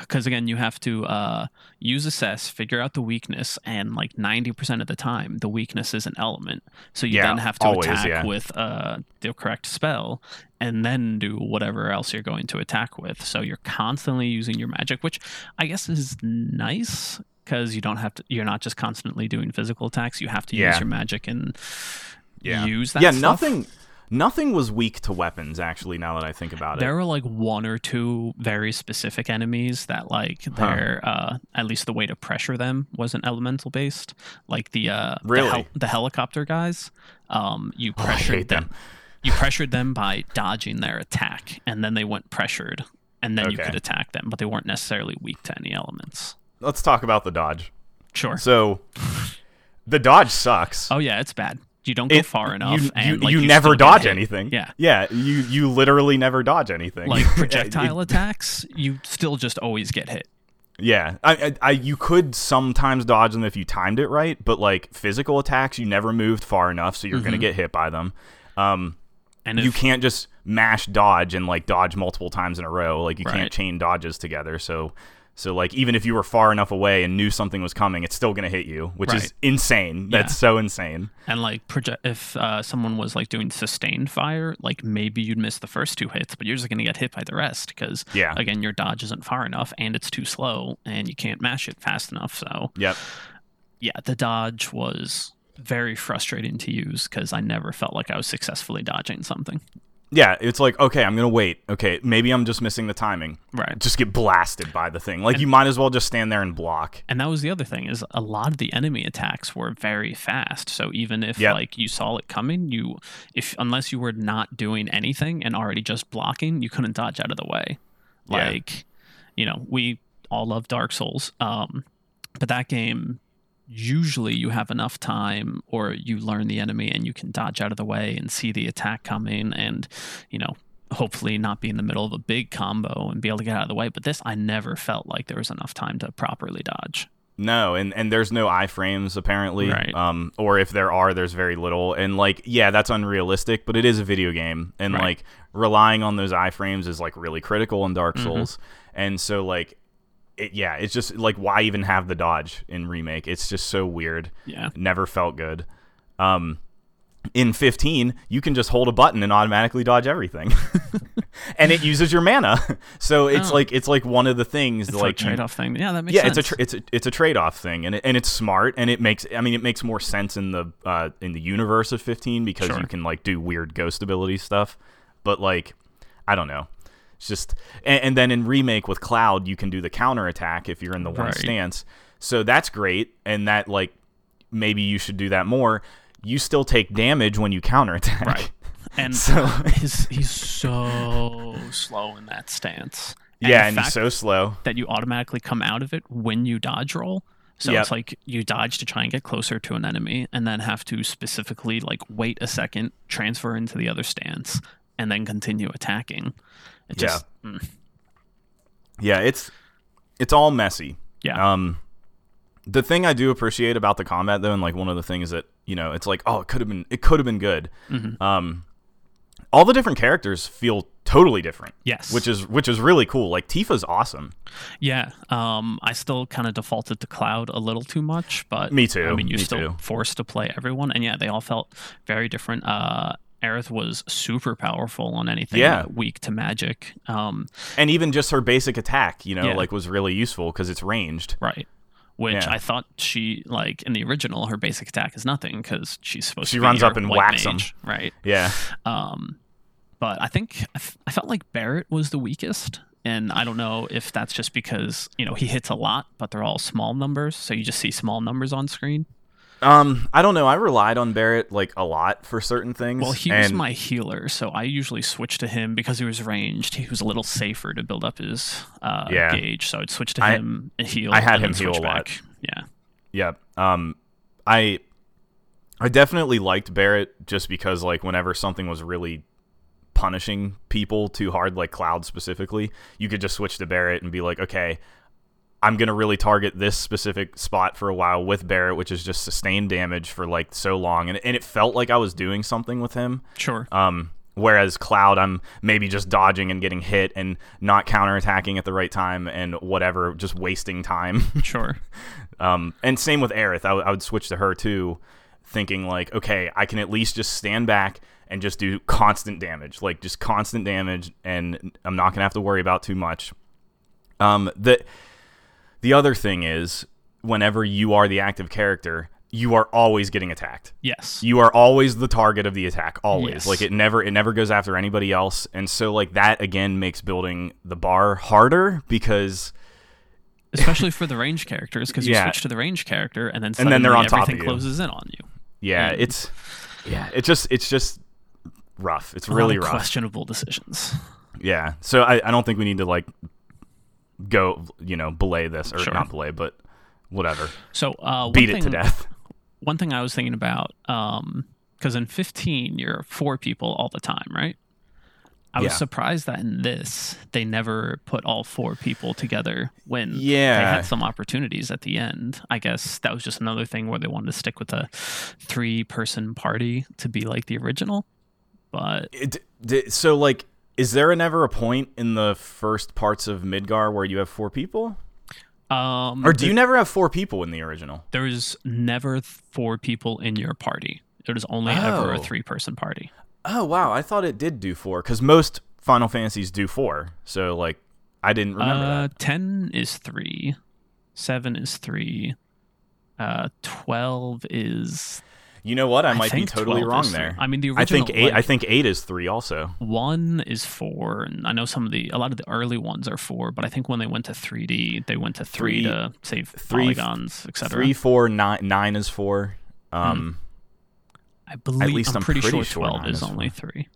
because again, you have to uh, use Assess, figure out the weakness, and like ninety percent of the time, the weakness is an element. So you yeah, then have to always, attack yeah. with uh, the correct spell, and then do whatever else you're going to attack with. So you're constantly using your magic, which I guess is nice because you don't have to. You're not just constantly doing physical attacks. You have to yeah. use your magic and yeah. use that. Yeah, stuff. nothing. Nothing was weak to weapons, actually, now that I think about it. There were, like, one or two very specific enemies that, like, their, huh. uh, at least the way to pressure them wasn't elemental-based. Like, the uh, really? the, hel- the helicopter guys, um, you pressured oh, I hate them. them. You pressured them by dodging their attack, and then they went pressured, and then okay. you could attack them, but they weren't necessarily weak to any elements. Let's talk about the dodge. Sure. So, the dodge sucks. Oh, yeah, it's bad. You don't go it, far enough, you, and you, like, you, you never dodge anything. Yeah, yeah, you you literally never dodge anything. Like projectile attacks, you still just always get hit. Yeah, I, I, I, you could sometimes dodge them if you timed it right, but like physical attacks, you never moved far enough, so you're mm-hmm. gonna get hit by them. Um, and if, you can't just mash dodge and like dodge multiple times in a row. Like you right. can't chain dodges together. So, so like even if you were far enough away and knew something was coming, it's still gonna hit you, which right. is insane. Yeah. That's so insane. And like proje- if uh, someone was like doing sustained fire, like maybe you'd miss the first two hits, but you're just gonna get hit by the rest because yeah. again, your dodge isn't far enough and it's too slow and you can't mash it fast enough. So yep. yeah, the dodge was very frustrating to use because I never felt like I was successfully dodging something. Yeah, it's like, okay, I'm going to wait. Okay, maybe I'm just missing the timing. Right. Just get blasted by the thing. Like, and you might as well just stand there and block. And that was the other thing, is a lot of the enemy attacks were very fast. So even if, yep. like, you saw it coming, you if unless you were not doing anything and already just blocking, you couldn't dodge out of the way. Like, yeah. you know, we all love Dark Souls. Um, but that game... usually you have enough time or you learn the enemy and you can dodge out of the way and see the attack coming and, you know, hopefully not be in the middle of a big combo and be able to get out of the way. But this, I never felt like there was enough time to properly dodge. No, and, and there's no iframes, apparently. Right. Um, or if there are, there's very little. And, like, yeah, that's unrealistic, but it is a video game. And, right. like, relying on those iframes is, like, really critical in Dark Souls. Mm-hmm. And so, like... It, yeah, it's just like, why even have the dodge in Remake? It's just so weird. Yeah, never felt good. Um, in fifteen, you can just hold a button and automatically dodge everything, and it uses your mana. So it's oh. like it's like one of the things it's like a trade-off thing. Yeah, that makes yeah, sense. it's a tra- it's a, it's a trade-off thing, and it, and it's smart, and it makes I mean it makes more sense in the uh, in the universe of fifteen because sure. you can like do weird ghost ability stuff, but like I don't know. Just and, and then in Remake with Cloud, you can do the counterattack if you're in the one right. stance. So that's great, and that like maybe you should do that more. You still take damage when you counterattack. Right. And so he's, he's so slow in that stance. And yeah, and he's so slow that you automatically come out of it when you dodge roll. So yep. it's like you dodge to try and get closer to an enemy and then have to specifically like wait a second, transfer into the other stance, and then continue attacking. It just, yeah. Mm. Yeah, it's it's all messy. Yeah. Um, the thing I do appreciate about the combat though, and like one of the things that, you know, it's like, oh, it could have been it could have been good. Mm-hmm. Um, all the different characters feel totally different. Yes. Which is which is really cool. Like Tifa's awesome. Yeah. Um, I still kind of defaulted to Cloud a little too much, but me too. I mean, you're me still too. forced to play everyone, and yeah, they all felt very different. Uh Aerith was super powerful on anything yeah. weak to magic. Um, and even just her basic attack, you know, yeah. like was really useful because it's ranged. Right. Which yeah. I thought she, like in the original, her basic attack is nothing because she's supposed she to be She runs up and whacks them. Right. Yeah. Um, but I think, I, f- I felt like Barret was the weakest. And I don't know if that's just because, you know, he hits a lot, but they're all small numbers. So you just see small numbers on screen. Um, I don't know. I relied on Barret like a lot for certain things. Well, he and... was my healer, so I usually switched to him because he was ranged. He was a little safer to build up his uh, yeah. gauge, so I'd switch to him I, and heal. I had him heal a lot. Back. Yeah. Yeah. Um, I I definitely liked Barret just because like whenever something was really punishing people too hard, like Cloud specifically, you could just switch to Barret and be like, okay, I'm going to really target this specific spot for a while with Barret, which is just sustained damage for, like, so long. And, and it felt like I was doing something with him. Sure. Um, whereas Cloud, I'm maybe just dodging and getting hit and not counterattacking at the right time and whatever, just wasting time. Sure. um, and same with Aerith. I, w- I would switch to her, too, thinking, like, okay, I can at least just stand back and just do constant damage. Like, just constant damage, and I'm not going to have to worry about too much. Um, the... The other thing is, whenever you are the active character, you are always getting attacked. Yes. You are always the target of the attack, always. Yes. Like, it never it never goes after anybody else. And so, like, that, again, makes building the bar harder because... Especially for the range characters, because you yeah. switch to the range character, and then suddenly and then they're on everything top of you. Closes in on you. Yeah, and it's... Yeah, it's just... It's just rough. It's really rough. Questionable decisions. Yeah. So, I, I don't think we need to, like... go, you know, belay this or sure. not belay, but whatever. So uh, beat thing, it to death. One thing I was thinking about, because um, in fifteen, you're four people all the time, right? I yeah. was surprised that in this, they never put all four people together when yeah. they had some opportunities at the end. I guess that was just another thing where they wanted to stick with a three-person party to be like the original. But it, it, So, like, is there never a point in the first parts of Midgar where you have four people? Um, or do the, you never have four people in the original? There is never four people in your party. It is only oh. ever a three-person party. Oh, wow. I thought it did do four, because most Final Fantasies do four. So, like, I didn't remember uh, that. ten is three. seven is three. Uh, twelve is... You know what? I, I might be totally wrong there. I mean, the original... I think, eight, like, I think eight is three also. one is four. And I know some of the... A lot of the early ones are four, but I think when they went to three D, they went to three, three to save three, polygons, et cetera. three, four, nine, nine is four. Um... Mm. I believe, At least I'm, I'm pretty, pretty sure twelve is only three.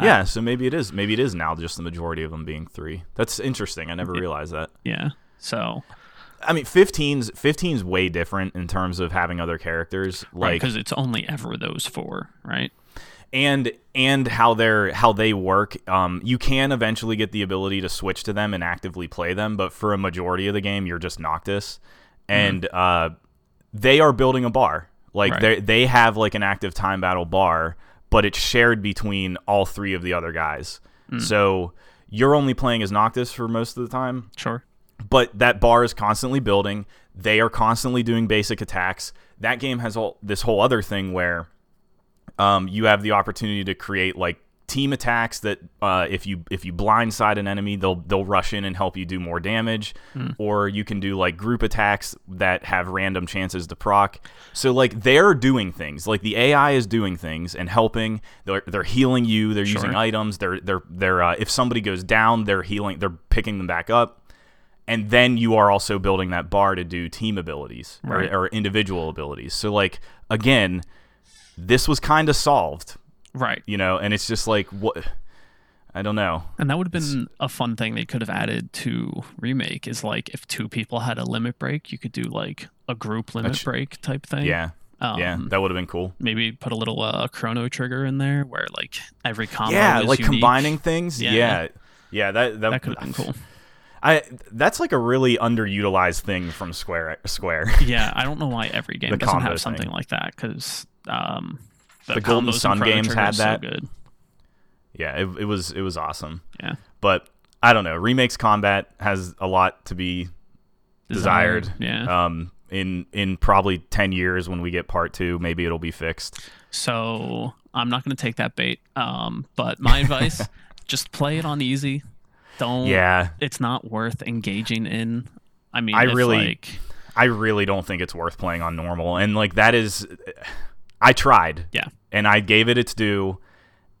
Yeah, uh, so maybe it is. Maybe it is now just the majority of them being three. That's interesting. I never it, realized that. Yeah. So, I mean, fifteen's fifteen's way different in terms of having other characters, like, because right, it's only ever those four, right? And and how they're how they work. Um, you can eventually get the ability to switch to them and actively play them, but for a majority of the game, you're just Noctis, and mm-hmm. uh, they are building a bar. Like, right. they they have, like, an active time battle bar, but it's shared between all three of the other guys. Mm. So you're only playing as Noctis for most of the time. Sure. But that bar is constantly building. They are constantly doing basic attacks. That game has all, this whole other thing where um, you have the opportunity to create, like, team attacks that uh, if you if you blindside an enemy, they'll they'll rush in and help you do more damage, mm. or you can do, like, group attacks that have random chances to proc. So, like, they're doing things. Like, the A I is doing things and helping. They're they're healing you. They're sure. using items. They're they're they're uh, if somebody goes down, they're healing. They're picking them back up. And then you are also building that bar to do team abilities right. or, or individual abilities. So, like, again, this was kind of solved. Right. You know, and it's just like, what? I don't know. And that would have been it's... a fun thing they could have added to Remake is, like, if two people had a limit break, you could do, like, a group limit That's... break type thing. Yeah. Um, yeah. That would have been cool. Maybe put a little uh, chrono trigger in there where, like, every combo yeah, is like unique. Combining things. Yeah. Yeah. yeah that that, that could have been cool. I that's like a really underutilized thing from Square. Square. Yeah. I don't know why every game doesn't have something thing. like that because. Um, The, the Golden Sun games had that. So good. Yeah, it it was it was awesome. Yeah, but I don't know. Remake's combat has a lot to be desired. desired. Yeah. Um. In in probably ten years when we get part two, maybe it'll be fixed. So I'm not going to take that bait. Um. But my advice: just play it on easy. Don't. Yeah. It's not worth engaging in. I mean, I really, like, I really don't think it's worth playing on normal. And, like, that is. I tried, yeah, and I gave it its due,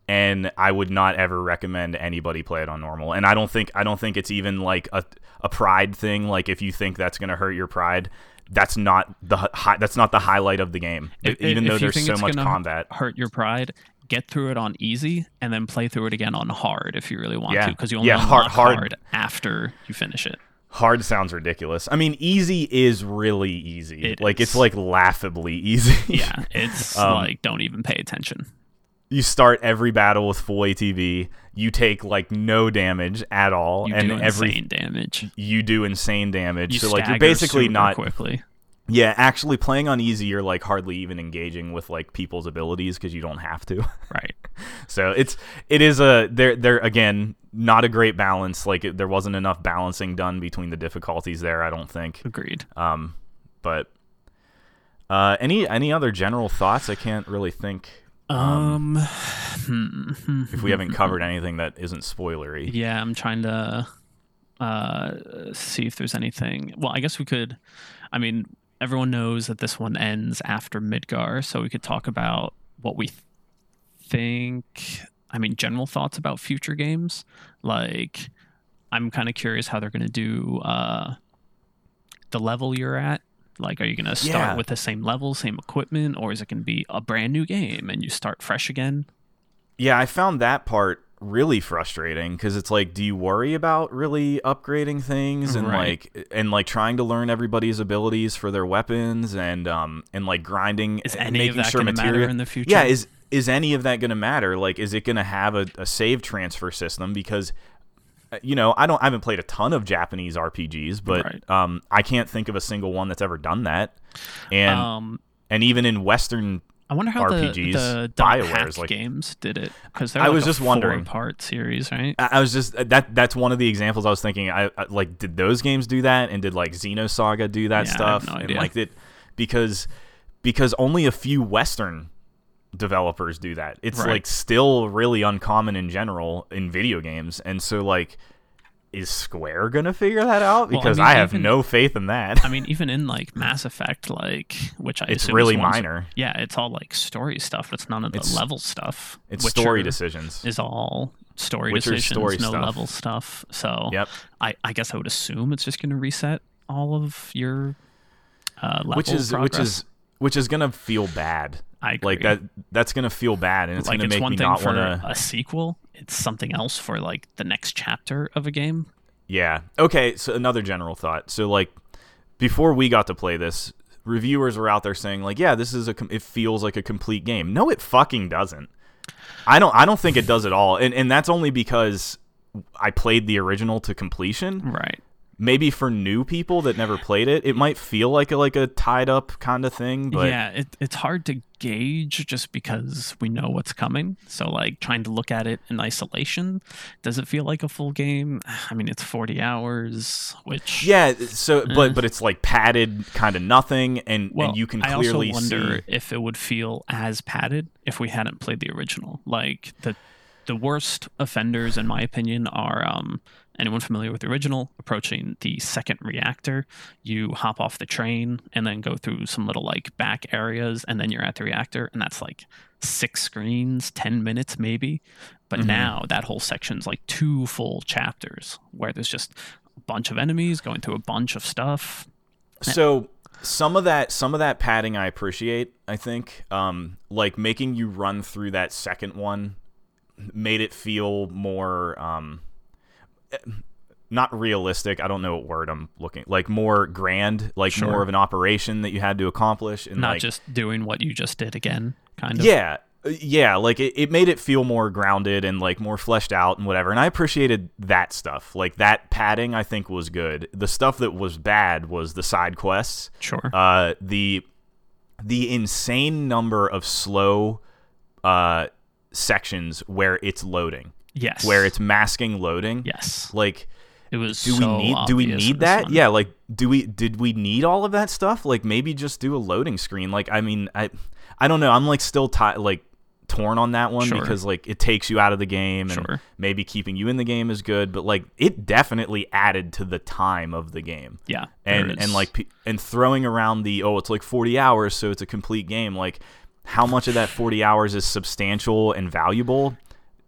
and I would not ever recommend anybody play it on normal. And I don't think I don't think it's even like a a pride thing. Like, if you think that's going to hurt your pride, that's not the hi- that's not the highlight of the game. If, even if, though if there's so much combat, hurt your pride. Get through it on easy, and then play through it again on hard if you really want yeah. to, because you only yeah, hard, hard. hard after you finish it. Hard sounds ridiculous. I mean, easy is really easy. It like is. It's like laughably easy. Yeah, it's um, like don't even pay attention. You start every battle with full A T B. You take like no damage at all, you and do every insane damage. You do insane damage. You so like you're basically not quickly. Yeah, actually playing on easy, you're like hardly even engaging with like people's abilities because you don't have to. Right. So it's it is a there there again. Not a great balance. Like it, there wasn't enough balancing done between the difficulties there. I don't think. Agreed. Um, but uh, any any other general thoughts? I can't really think. Um, um if we haven't covered anything that isn't spoilery. Yeah, I'm trying to uh, see if there's anything. Well, I guess we could. I mean, everyone knows that this one ends after Midgar, so we could talk about what we th- think. I mean, general thoughts about future games. Like, I'm kind of curious how they're going to do uh, the level you're at. Like, are you going to start yeah. with the same level, same equipment, or is it going to be a brand new game and you start fresh again? Yeah, I found that part really frustrating because it's like, do you worry about really upgrading things and right. like and like trying to learn everybody's abilities for their weapons and um and like grinding is any and making of that sure material matter in the future? Yeah, is is any of that going to matter? Like, is it going to have a, a save transfer system? Because, you know, I don't, I haven't played a ton of Japanese R P Gs, but right. um, I can't think of a single one that's ever done that. And um, and even in Western, I wonder how R P Gs, the, the BioWare's like games did it, because they're I like was a just wondering part series, right? I, I was just that that's one of the examples I was thinking. I, I like did those games do that, and did like Xenosaga do that yeah, stuff? I have no idea. And like it because because only a few Western developers do that. It's right. like still really uncommon in general in video games, and so like, is Square gonna figure that out? Because well, I, mean, I have even, no faith in that. I mean, even in like Mass Effect, like which I it's assume really is minor. Ones, yeah, it's all like story stuff. It's none of the it's, level stuff. It's Witcher story decisions. Is all story Witcher decisions. Story no stuff. Level stuff. So yep. I, I guess I would assume it's just gonna reset all of your uh, level which is progress. which is which is gonna feel bad. I agree. Like that that's gonna feel bad, and it's like gonna it's make one me thing not want to a sequel. It's something else for like the next chapter of a game. Yeah. Okay. So another general thought. So like before we got to play this, reviewers were out there saying like, yeah, this is a, com- it feels like a complete game. No, it fucking doesn't. I don't, I don't think it does at all. And and that's only because I played the original to completion. Right. Maybe for new people that never played it, it might feel like a, like a tied up kind of thing. But yeah, it, it's hard to gauge just because we know what's coming. So like trying to look at it in isolation, does it feel like a full game? I mean, it's forty hours, which yeah. So, eh. but but it's like padded kind of nothing, and, well, and you can clearly I also wonder see if it would feel as padded if we hadn't played the original. Like the the worst offenders, in my opinion, are. Um, Anyone familiar with the original, approaching the second reactor, you hop off the train and then go through some little like back areas, and then you're at the reactor, and that's like six screens, ten minutes maybe. But mm-hmm. now that whole section's like two full chapters where there's just a bunch of enemies going through a bunch of stuff. So some of that, some of that padding I appreciate, I think, um, like making you run through that second one made it feel more... Um, not realistic. I don't know what word I'm looking like. More grand, like sure. more of an operation that you had to accomplish, and not like, just doing what you just did again. Kind of. Yeah, yeah. Like it, it made it feel more grounded and like more fleshed out and whatever. And I appreciated that stuff. Like that padding, I think was good. The stuff that was bad was the side quests. Sure. Uh, the the insane number of slow uh, sections where it's loading. Yes. Where it's masking loading. Yes. Like it was do so we need do we need that? One. Yeah, like do we did we need all of that stuff? Like maybe just do a loading screen. Like I mean, I I don't know. I'm like still t- like torn on that one sure. because like it takes you out of the game and sure. maybe keeping you in the game is good, but like it definitely added to the time of the game. Yeah. And and like and throwing around the oh, it's like forty hours, so it's a complete game. Like how much of that forty hours is substantial and valuable?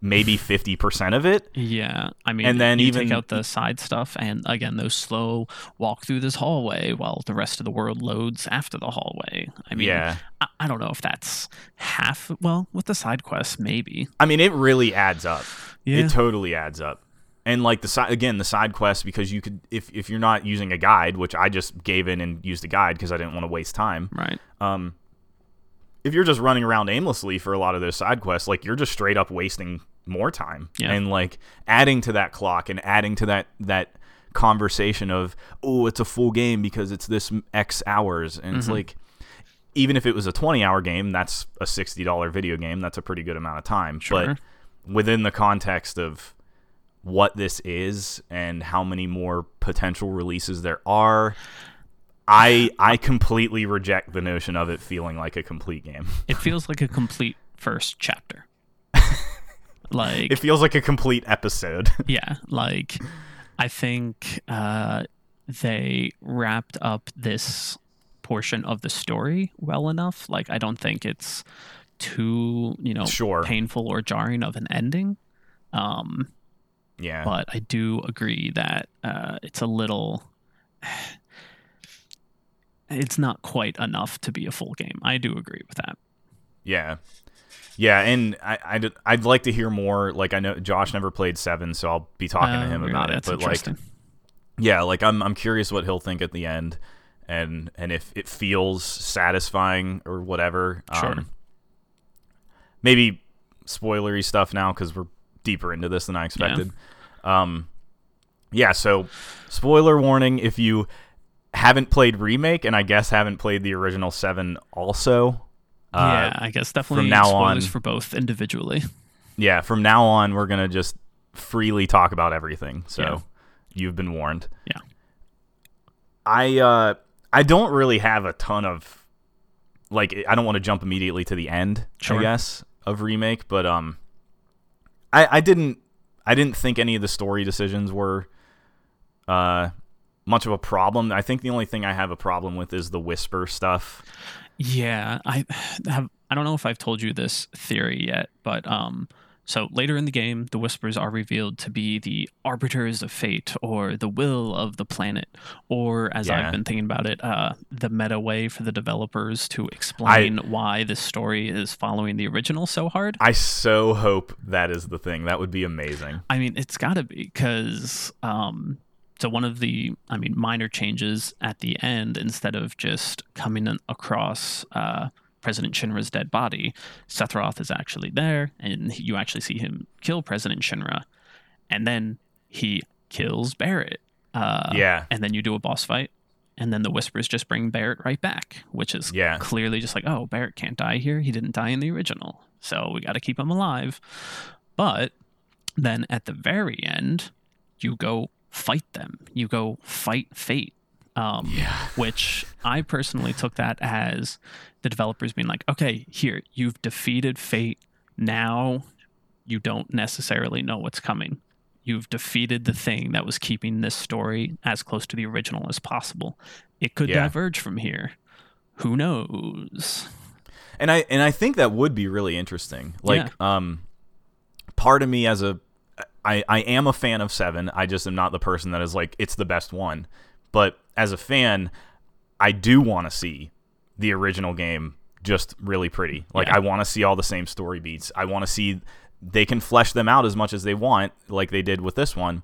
Maybe fifty percent of it. Yeah. I mean, and then you even, take out the side stuff. And again, those slow walk through this hallway while the rest of the world loads after the hallway. I mean, yeah. I, I don't know if that's half. Well, with the side quests, maybe. I mean, it really adds up. Yeah. It totally adds up. And like the side, again, the side quests, because you could, if, if you're not using a guide, which I just gave in and used a guide because I didn't want to waste time. Right. Um, if you're just running around aimlessly for a lot of those side quests, like you're just straight up wasting more time yeah. and like adding to that clock and adding to that, that conversation of, oh, it's a full game because it's this X hours. And mm-hmm. it's like, even if it was a twenty hour game, that's a sixty dollars video game. That's a pretty good amount of time, sure. but within the context of what this is and how many more potential releases there are, I I completely reject the notion of it feeling like a complete game. It feels like a complete first chapter. Like it feels like a complete episode. Yeah, like I think uh, they wrapped up this portion of the story well enough. Like I don't think it's too, you know, sure. painful or jarring of an ending. Um, yeah. But I do agree that uh, it's a little... It's not quite enough to be a full game. I do agree with that. Yeah. Yeah, and I, I'd, I'd like to hear more. Like, I know Josh never played seven, so I'll be talking uh, to him about it. But like, yeah, like I'm I'm curious what he'll think at the end and and if it feels satisfying or whatever. Sure. Um, maybe spoilery stuff now because we're deeper into this than I expected. Yeah. Um, yeah, so spoiler warning if you haven't played Remake, and I guess haven't played the original seven also. Uh, yeah, I guess definitely from now spoilers on, for both individually. Yeah, from now on, we're going to just freely talk about everything. So yeah. You've been warned. Yeah. I uh, I don't really have a ton of... Like, I don't want to jump immediately to the end, sure. I guess, of Remake, but um, I, I didn't I didn't think any of the story decisions were uh, much of a problem. I think the only thing I have a problem with is the Whisper stuff. Yeah, I have. I don't know if I've told you this theory yet, but um, so later in the game, the Whispers are revealed to be the arbiters of fate or the will of the planet, or as yeah. I've been thinking about it, uh, the meta way for the developers to explain I, why this story is following the original so hard. I so hope that is the thing. That would be amazing. I mean, it's got to be because. Um, So one of the, I mean, minor changes at the end, instead of just coming in across uh, President Shinra's dead body, Sephiroth is actually there, and you actually see him kill President Shinra, and then he kills Barret. Uh, yeah. And then you do a boss fight, and then the Whispers just bring Barret right back, which is yeah. clearly just like, oh, Barret can't die here. He didn't die in the original, so we got to keep him alive. But then at the very end, you go... fight them you go fight fate um yeah. Which I personally took that as the developers being like, okay, here, you've defeated fate, now you don't necessarily know what's coming. You've defeated the thing that was keeping this story as close to the original as possible. It could yeah. diverge from here, who knows. And i and i think that would be really interesting, like yeah. um part of me as a I, I am a fan of seven. I just am not the person that is like, it's the best one. But as a fan, I do want to see the original game just really pretty. Like, yeah. I want to see all the same story beats. I want to see they can flesh them out as much as they want, like they did with this one.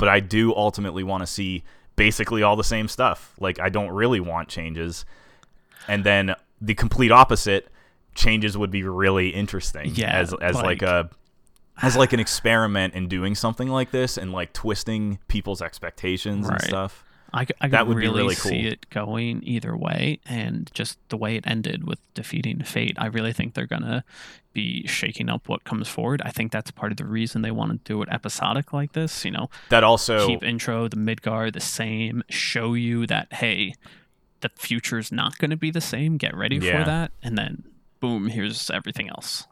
But I do ultimately want to see basically all the same stuff. Like, I don't really want changes. And then the complete opposite, changes would be really interesting. Yeah, as as like, like a... As like an experiment in doing something like this and like twisting people's expectations right. and stuff. I, I that would really, be really cool. see it going either way, and just the way it ended with defeating fate, I really think they're gonna be shaking up what comes forward. I think that's part of the reason they want to do it episodic like this. You know, that also keep intro the Midgar the same, show you that hey, the future's not going to be the same. Get ready yeah. for that, and then boom, here's everything else.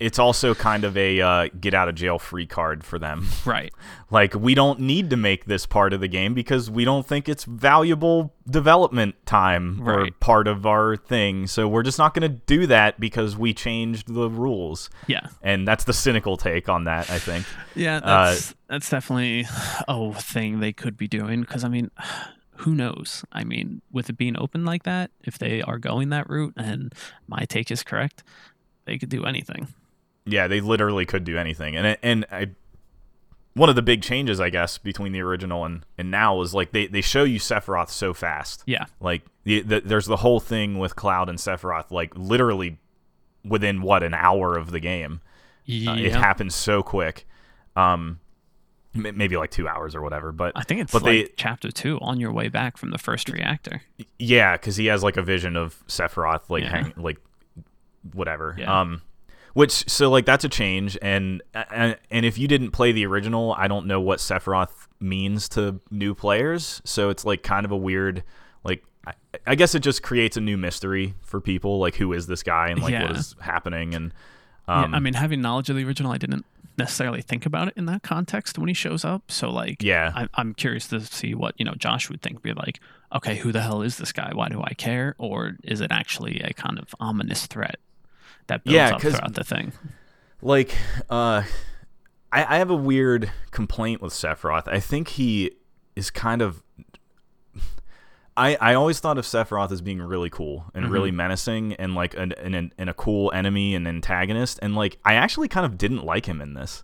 It's also kind of a uh, get out of jail free card for them. Right. Like, we don't need to make this part of the game because we don't think it's valuable development time right. or part of our thing. So we're just not going to do that because we changed the rules. Yeah. And that's the cynical take on that, I think. Yeah, that's, uh, that's definitely a thing they could be doing because, I mean, who knows? I mean, with it being open like that, if they are going that route and my take is correct, they could do anything. Yeah, they literally could do anything. And and I, one of the big changes, I guess, between the original and, and now is, like, they, they show you Sephiroth so fast. Yeah. Like, the, the, there's the whole thing with Cloud and Sephiroth, like, literally within, what, an hour of the game. Yeah. Uh, it happens so quick. Um, maybe, like, two hours or whatever. But I think it's, but like, they, chapter two on your way back from the first reactor. Yeah, because he has, like, a vision of Sephiroth, like, yeah. hang, like whatever. Yeah. Um. Which, so, like, that's a change, and, and and if you didn't play the original, I don't know what Sephiroth means to new players, so it's, like, kind of a weird, like, I, I guess it just creates a new mystery for people, like, who is this guy, and, like, yeah. what is happening, and... Um, yeah, I mean, having knowledge of the original, I didn't necessarily think about it in that context when he shows up, so, like, yeah. I, I'm curious to see what, you know, Josh would think, be like, okay, who the hell is this guy, why do I care, or is it actually a kind of ominous threat? That builds yeah, up throughout the thing. Like, uh, I, I have a weird complaint with Sephiroth. I think he is kind of... I, I always thought of Sephiroth as being really cool and mm-hmm. really menacing and, like, an, an, an a cool enemy and antagonist. And, like, I actually kind of didn't like him in this.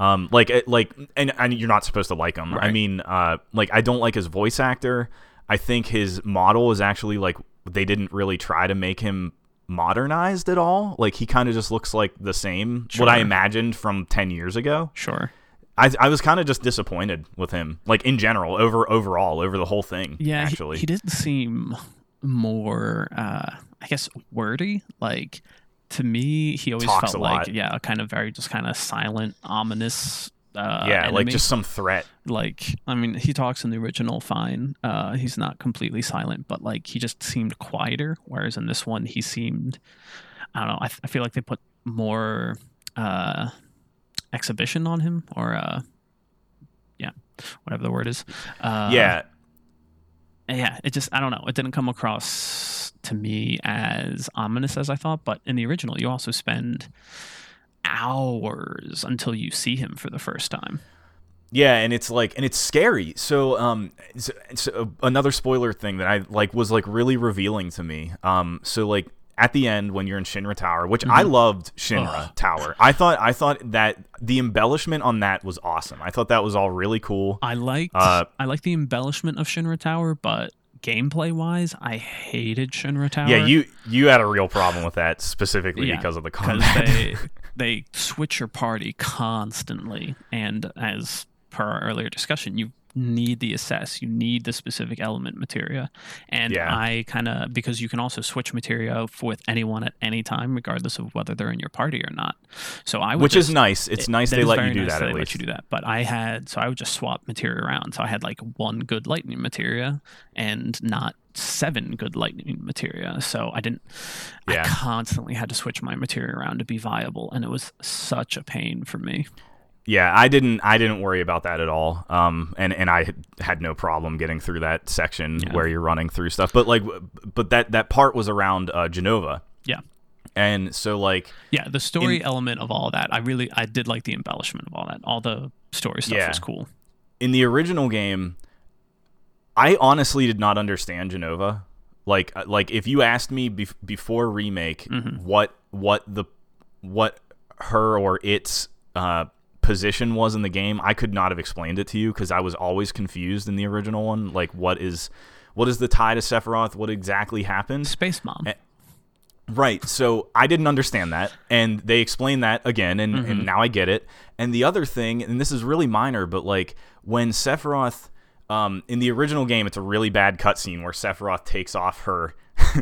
Um, like, like, and, and you're not supposed to like him. Right. I mean, uh, like, I don't like his voice actor. I think his model is actually, like, they didn't really try to make him... modernized at all. Like, he kind of just looks like the same, sure. what I imagined from ten years ago. Sure. I I was kind of just disappointed with him, like, in general, over overall, over the whole thing, yeah, actually. He, he didn't seem more, uh, I guess, wordy. Like, to me, he always Talks felt like, lot. yeah, kind of very just kind of silent, ominous Uh, yeah, enemy. Like just some threat. Like, I mean, he talks in the original fine. Uh, he's not completely silent, but like he just seemed quieter. Whereas in this one, he seemed, I don't know. I, th- I feel like they put more uh, exhibition on him, or uh, yeah, whatever the word is. Uh, yeah, yeah. It just, I don't know. It didn't come across to me as ominous as I thought. But in the original, you also spend hours until you see him for the first time. Yeah, and it's like, and it's scary. So, um, so, so another spoiler thing that I like was like really revealing to me. Um, so like at the end when you're in Shinra Tower, which mm-hmm. I loved Shinra Ugh. Tower. I thought I thought that the embellishment on that was awesome. I thought that was all really cool. I liked uh, I liked the embellishment of Shinra Tower, but gameplay wise, I hated Shinra Tower. Yeah, you you had a real problem with that specifically yeah, because of the combat. They, they switch your party constantly, and as per our earlier discussion, you need the assess, you need the specific element materia, and yeah. I kind of, because you can also switch materia with anyone at any time, regardless of whether they're in your party or not. So I would which just, is nice. It's it, nice they let you do nice that. At they least. let you do that. But I had so I would just swap materia around. So I had like one good lightning materia and not seven good lightning materia. So I didn't. Yeah. I constantly had to switch my materia around to be viable, and it was such a pain for me. Yeah, I didn't. I didn't worry about that at all, um, and and I had no problem getting through that section yeah. where you're running through stuff. But like, but that, that part was around uh, Jenova. Yeah, and so like, yeah, the story in, element of all that, I really, I did like the embellishment of all that. All the story stuff yeah. was cool. In the original game, I honestly did not understand Jenova. Like, like if you asked me bef- before remake, mm-hmm. what what the what her or its uh, position was in the game, I could not have explained it to you because I was always confused in the original one. Like, what is what is the tie to Sephiroth? What exactly happened? Space Mom. And, right. So I didn't understand that. And they explained that again, and, mm-hmm. and now I get it. And the other thing, and this is really minor, but like when Sephiroth, um, in the original game, it's a really bad cutscene where Sephiroth takes off her,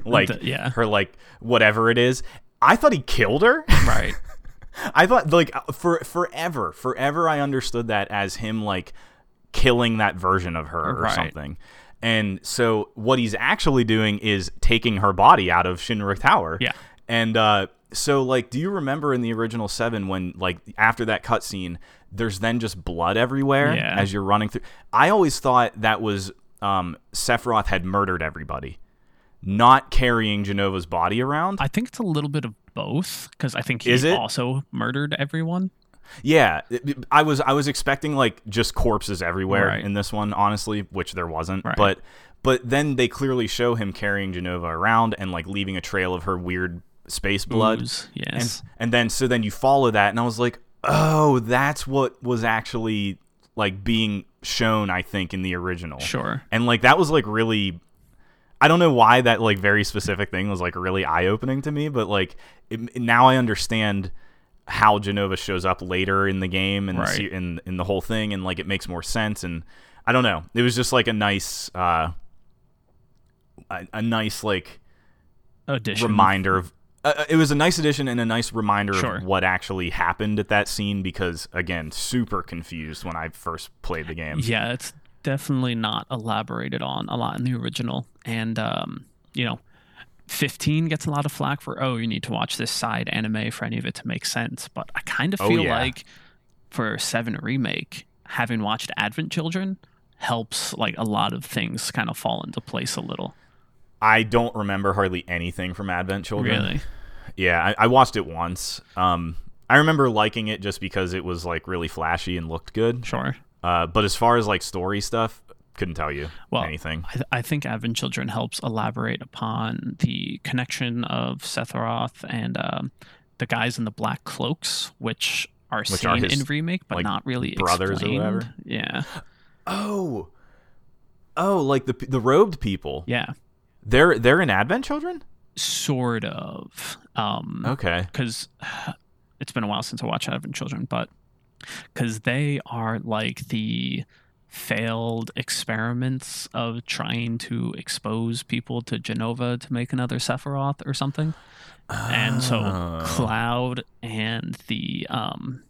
like, the, yeah. her, like, whatever it is. I thought he killed her. Right. I thought, like, for forever, forever I understood that as him, like, killing that version of her or right. something. And so what he's actually doing is taking her body out of Shinra Tower. Yeah. And uh, so, like, do you remember in the original seven when, like, after that cutscene, there's then just blood everywhere yeah. as you're running through? I always thought that was um, Sephiroth had murdered everybody, not carrying Genova's body around. I think it's a little bit of both, because I think he also murdered everyone. Yeah, I was I was expecting like just corpses everywhere right. in this one, honestly, which there wasn't. Right. But but then they clearly show him carrying Jenova around and like leaving a trail of her weird space blood. Ooze, yes, and, and then so then you follow that, and I was like, oh, that's what was actually like being shown, I think, in the original. Sure, and like that was like really. I don't know why that like very specific thing was like really eye opening to me, but like it, now I understand how Jenova shows up later in the game and right. in in the whole thing, and like it makes more sense. And I don't know, it was just like a nice, uh, a, a nice like addition. reminder of. Uh, it was a nice addition and a nice reminder sure. of what actually happened at that scene, because again, super confused when I first played the game. Yeah, it's definitely not elaborated on a lot in the original, and um you know, fifteen gets a lot of flack for, oh, you need to watch this side anime for any of it to make sense, but I kind of feel oh, yeah. like for seven remake, having watched Advent Children helps like a lot of things kind of fall into place a little. I don't remember hardly anything from Advent Children. Really? Yeah, I, I watched it once. um I remember liking it just because it was like really flashy and looked good. Sure. Uh, but as far as like story stuff, couldn't tell you well, anything. I, th- I think Advent Children helps elaborate upon the connection of Sephiroth and um, the guys in the black cloaks, which are which seen are his, in remake, but like, not really brothers explained. Or whatever. Yeah. Oh, oh, like the the robed people. Yeah, they're they're in Advent Children. sort of. Um, okay. Because it's been a while since I watched Advent Children, but because they are like the failed experiments of trying to expose people to Jenova to make another Sephiroth or something. Oh. And so Cloud and the um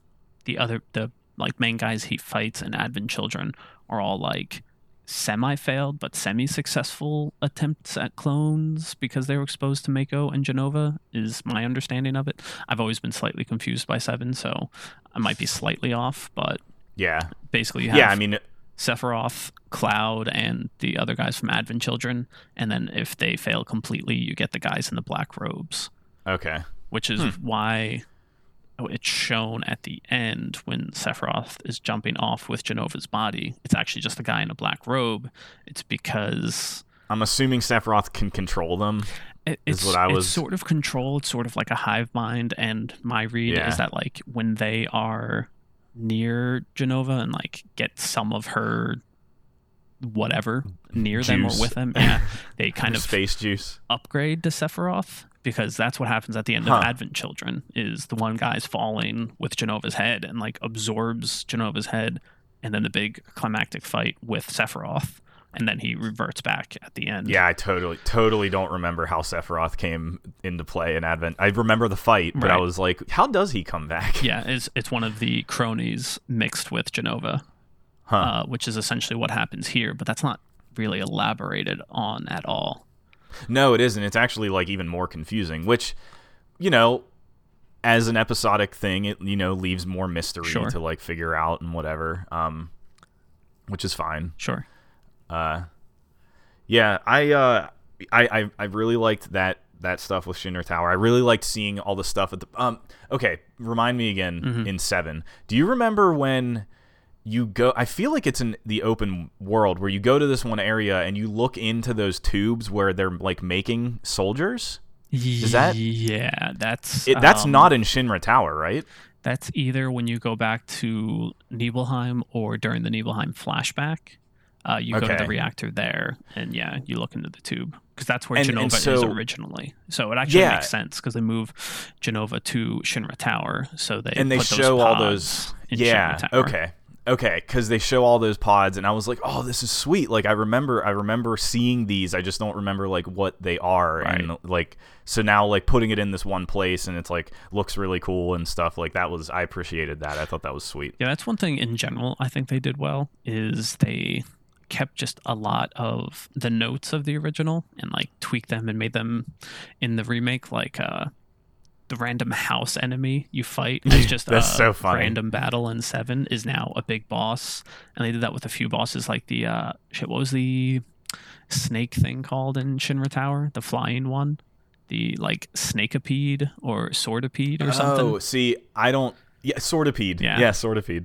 the other the like main guys he fights in Advent Children are all like semi-failed but semi-successful attempts at clones because they were exposed to Mako and Jenova, is my understanding of it. I've always been slightly confused by Seven, so I might be slightly off, but yeah, basically you have yeah, I mean Sephiroth, Cloud, and the other guys from Advent Children, and then if they fail completely, you get the guys in the black robes. Okay. Which is hmm. why it's shown at the end when Sephiroth is jumping off with Jenova's body. It's actually just the guy in a black robe. It's because I'm assuming Sephiroth can control them. It, it's, what I was... it's sort of controlled, sort of like a hive mind, and my read yeah. is that like when they are near Jenova and like get some of her whatever near juice. them or with them, yeah, they kind of space juice upgrade to Sephiroth, because that's what happens at the end huh. of Advent Children. Is the one guy's falling with Genova's head and like absorbs Genova's head, and then the big climactic fight with Sephiroth, and then he reverts back at the end. Yeah, I totally totally don't remember how Sephiroth came into play in Advent. I remember the fight, but right. I was like, how does he come back? Yeah, it's, it's one of the cronies mixed with Jenova, huh. uh, which is essentially what happens here, but that's not really elaborated on at all. No, it isn't. It's actually like even more confusing, which, you know, as an episodic thing, it, you know, leaves more mystery sure. to like figure out and whatever, um, which is fine. Sure. Uh, yeah, I, uh, I, I, I really liked that, that stuff with Shinra Tower. I really liked seeing all the stuff at the, um, okay. Remind me again mm-hmm. in seven, do you remember when you go, I feel like it's in the open world where you go to this one area and you look into those tubes where they're like making soldiers? Is that? Yeah, that's, it, that's um, not in Shinra Tower, right? That's either when you go back to Nibelheim or during the Nibelheim flashback. Uh, you okay. go to the reactor there, and yeah, you look into the tube, because that's where and, Jenova and so, is originally. So it actually yeah. makes sense, because they move Jenova to Shinra Tower, so they and they put show those all those. In yeah. Shinra Tower. Okay. Okay. Because they show all those pods, and I was like, "Oh, this is sweet!" Like I remember, I remember seeing these. I just don't remember like what they are, right. and like so now like putting it in this one place, and it's like looks really cool and stuff. Like that was, I appreciated that. I thought that was sweet. Yeah, that's one thing in general I think they did well is they kept just a lot of the notes of the original and like tweaked them and made them in the remake, like uh the random house enemy you fight is just that's a so funny. Random battle in seven is now a big boss, and they did that with a few bosses like the uh shit what was the snake thing called in Shinra Tower, the flying one, the like snakeipede or swordipede or oh, something. Oh, see I don't yeah swordipede yeah, yeah swordipede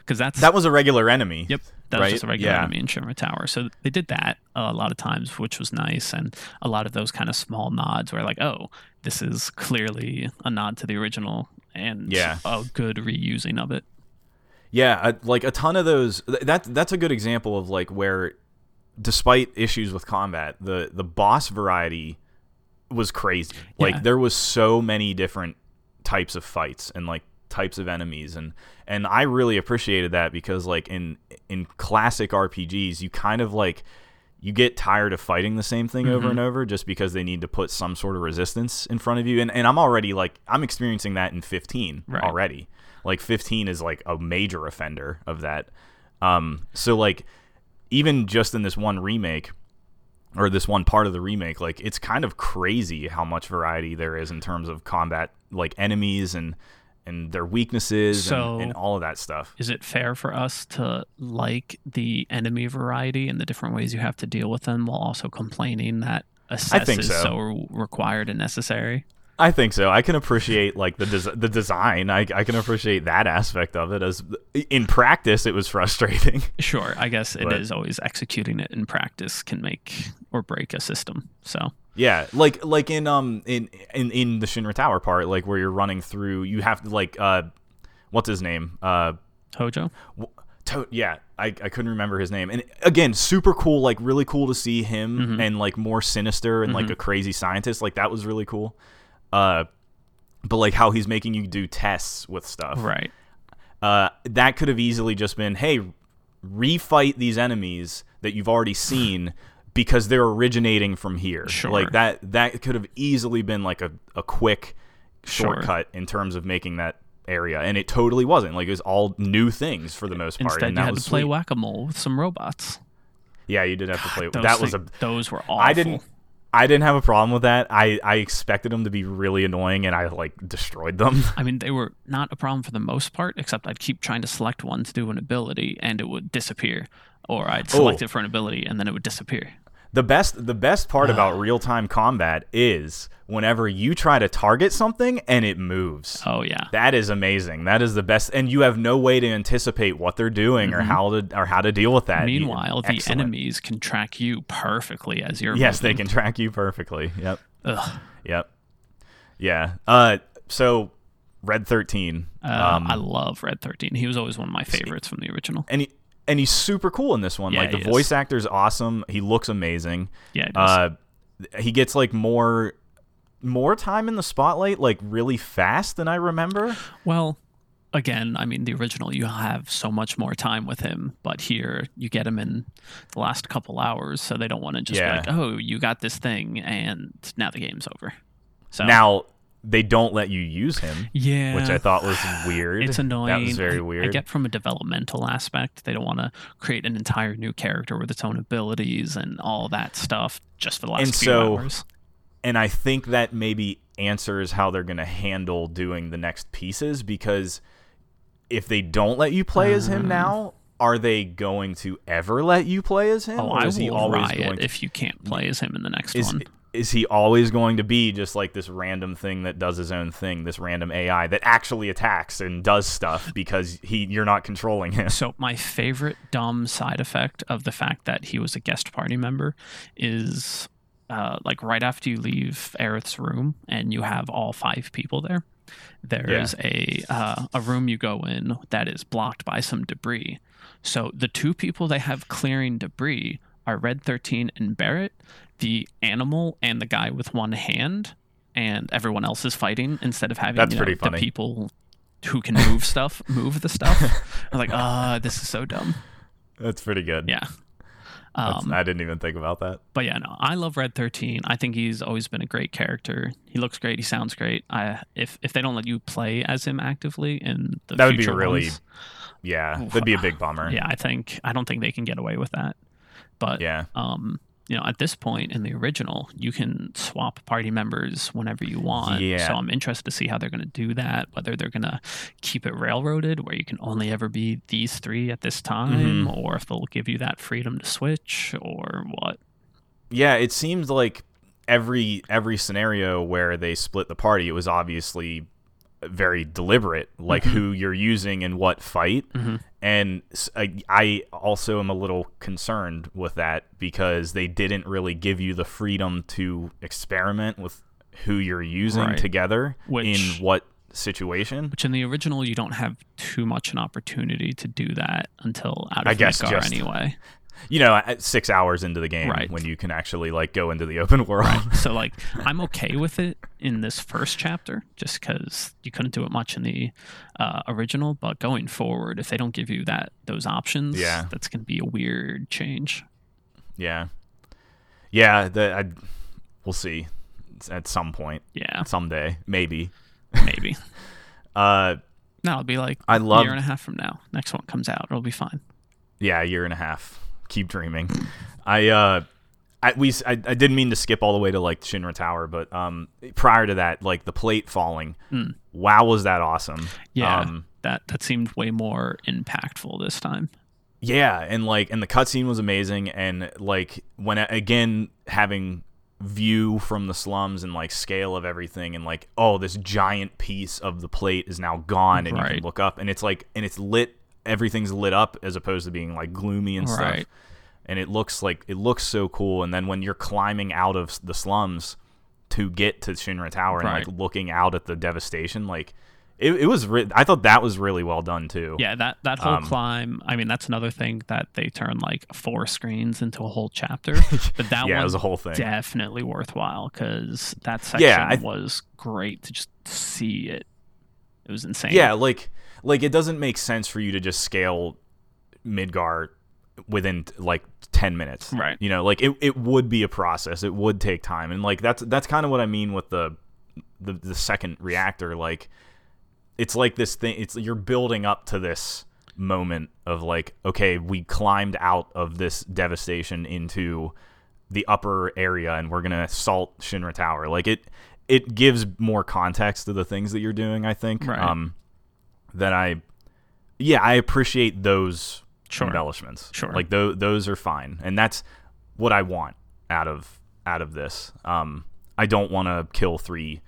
because that's that was a regular enemy. Yep, that was right? just a regular yeah. enemy in Shinra Tower. So they did that a lot of times, which was nice, and a lot of those kind of small nods were like, oh, this is clearly a nod to the original, and yeah. a good reusing of it. Yeah, like a ton of those. That that's a good example of like where, despite issues with combat, the the boss variety was crazy. Like yeah. there was so many different types of fights and like. types of enemies, and and I really appreciated that, because like in in classic R P Gs you kind of like you get tired of fighting the same thing mm-hmm. over and over, just because they need to put some sort of resistance in front of you, and and I'm already like I'm experiencing that in fifteen right. already. Like fifteen is like a major offender of that, um so like even just in this one remake or this one part of the remake, like it's kind of crazy how much variety there is in terms of combat, like enemies and and their weaknesses so and, and all of that stuff. Is it fair for us to like the enemy variety and the different ways you have to deal with them while also complaining that assess I think is so. so required and necessary? I think so. I can appreciate like the des- the design. I I can appreciate that aspect of it. As in practice, it was frustrating. Sure, I guess it but, is always executing it in practice can make or break a system. So. Yeah, like like in um in, in in the Shinra Tower part, like where you're running through, you have to like uh, what's his name? Uh, Hojo. W- To- yeah, I, I couldn't remember his name. And again, super cool, like really cool to see him mm-hmm. and like more sinister and mm-hmm. like a crazy scientist. Like that was really cool. Uh, but like how he's making you do tests with stuff. Right. Uh, that could have easily just been, hey, refight these enemies that you've already seen because they're originating from here. Sure. Like that that could have easily been like a, a quick shortcut sure. in terms of making that area, and it totally wasn't. Like it was all new things for the most part. Instead, and that you had was to play sweet. whack-a-mole with some robots. Yeah, you did have God, to play. Those that things, was a. Those were awful. I didn't. I didn't have a problem with that. I, I expected them to be really annoying, and I like destroyed them. I mean, they were not a problem for the most part, except I'd keep trying to select one to do an ability, and it would disappear, or I'd select oh. it for an ability, and then it would disappear. The best the best part uh, about real-time combat is whenever you try to target something and it moves. Oh, yeah. That is amazing. That is the best. And you have no way to anticipate what they're doing mm-hmm. or how to or how to deal with that. Meanwhile, Excellent. the enemies can track you perfectly as you're Yes, moving. They can track you perfectly. Yep. Ugh. Yep. Yeah. Uh. So, Red thirteen. Uh, um, I love Red thirteen. He was always one of my favorites from the original. And he, And he's super cool in this one. Yeah, like the voice is. actor's awesome. He looks amazing. Yeah. Uh, he gets like more, more time in the spotlight, like really fast than I remember. Well, again, I mean the original, you have so much more time with him, but here you get him in the last couple hours, so they don't want to just yeah. be like, oh, you got this thing, and now the game's over. So now. They don't let you use him, yeah. which I thought was weird. It's annoying. That was very weird. I get from a developmental aspect. They don't want to create an entire new character with its own abilities and all that stuff just for the last and few so, hours. And I think that maybe answers how they're going to handle doing the next pieces, because if they don't let you play uh, as him now, are they going to ever let you play as him? Oh, or I is will he always riot going to, if you can't play as him in the next is, one. Is he always going to be just like this random thing that does his own thing, this random A I that actually attacks and does stuff because he you're not controlling him? So my favorite dumb side effect of the fact that he was a guest party member is uh, like right after you leave Aerith's room and you have all five people there, there's yeah. a uh, a room you go in that is blocked by some debris. So the two people they have clearing debris are Red thirteen and Barret, the animal and the guy with one hand, and everyone else is fighting instead of having That's you know, pretty funny. the people who can move stuff move the stuff. I'm like, ah, uh, this is so dumb. That's pretty good. Yeah. Um, I didn't even think about that. But yeah, no, I love Red thirteen. I think he's always been a great character. He looks great. He sounds great. I, if if they don't let you play as him actively in the future, that would be really, ones, yeah, oof, that'd be a big bummer. Yeah, I think I don't think they can get away with that. But yeah. um. You know, at this point in the original, you can swap party members whenever you want. Yeah. So I'm interested to see how they're going to do that, whether they're going to keep it railroaded where you can only ever be these three at this time, mm-hmm. or if they'll give you that freedom to switch or what. Yeah, it seems like every every scenario where they split the party, it was obviously very deliberate, like mm-hmm. who you're using in what fight. Mm-hmm. And I, I also am a little concerned with that because they didn't really give you the freedom to experiment with who you're using right. together which, in what situation. Which in the original, you don't have too much an opportunity to do that until out of I guess Midgar just, anyway. You know, at six hours into the game right. when you can actually like go into the open world. Right. So like, I'm okay with it in this first chapter, just because you couldn't do it much in the uh, original. But going forward, if they don't give you that those options, yeah. that's going to be a weird change. Yeah, yeah. The, I, we'll see it's at some point. Yeah, someday, maybe, maybe. uh, no, it'll be like I love, a year and a half from now. Next one comes out, it'll be fine. Yeah, a year and a half. Keep dreaming. I uh, I we I, I didn't mean to skip all the way to like Shinra Tower, but um, prior to that, like the plate falling, mm. wow, was that awesome? Yeah, um, that that seemed way more impactful this time. Yeah, and like and the cutscene was amazing, and like when again having view from the slums and like scale of everything, and like oh, this giant piece of the plate is now gone, and right. you can look up, and it's like and it's lit. Everything's lit up as opposed to being like gloomy and stuff. Right. And it looks like it looks so cool. And then when you're climbing out of the slums to get to Shinra Tower right. and like looking out at the devastation, like It, it was. Re- I thought that was really well done too. Yeah, that that whole um, climb. I mean, that's another thing that they turn like four screens into a whole chapter. But that yeah, one it was a whole thing. Definitely worthwhile because that section yeah, I, was great to just see it. It was insane. Yeah, like like it doesn't make sense for you to just scale Midgar within like ten minutes, right? You know, like it, it would be a process. It would take time, and like that's that's kind of what I mean with the the, the second reactor, like. It's like this thing, it's you're building up to this moment of like, okay, we climbed out of this devastation into the upper area and we're going to assault Shinra Tower. Like it it gives more context to the things that you're doing, I think. Right. Um, that I, yeah, I appreciate those sure. embellishments. Sure. Like th- those are fine. And that's what I want out of, out of this. Um, I don't want to kill three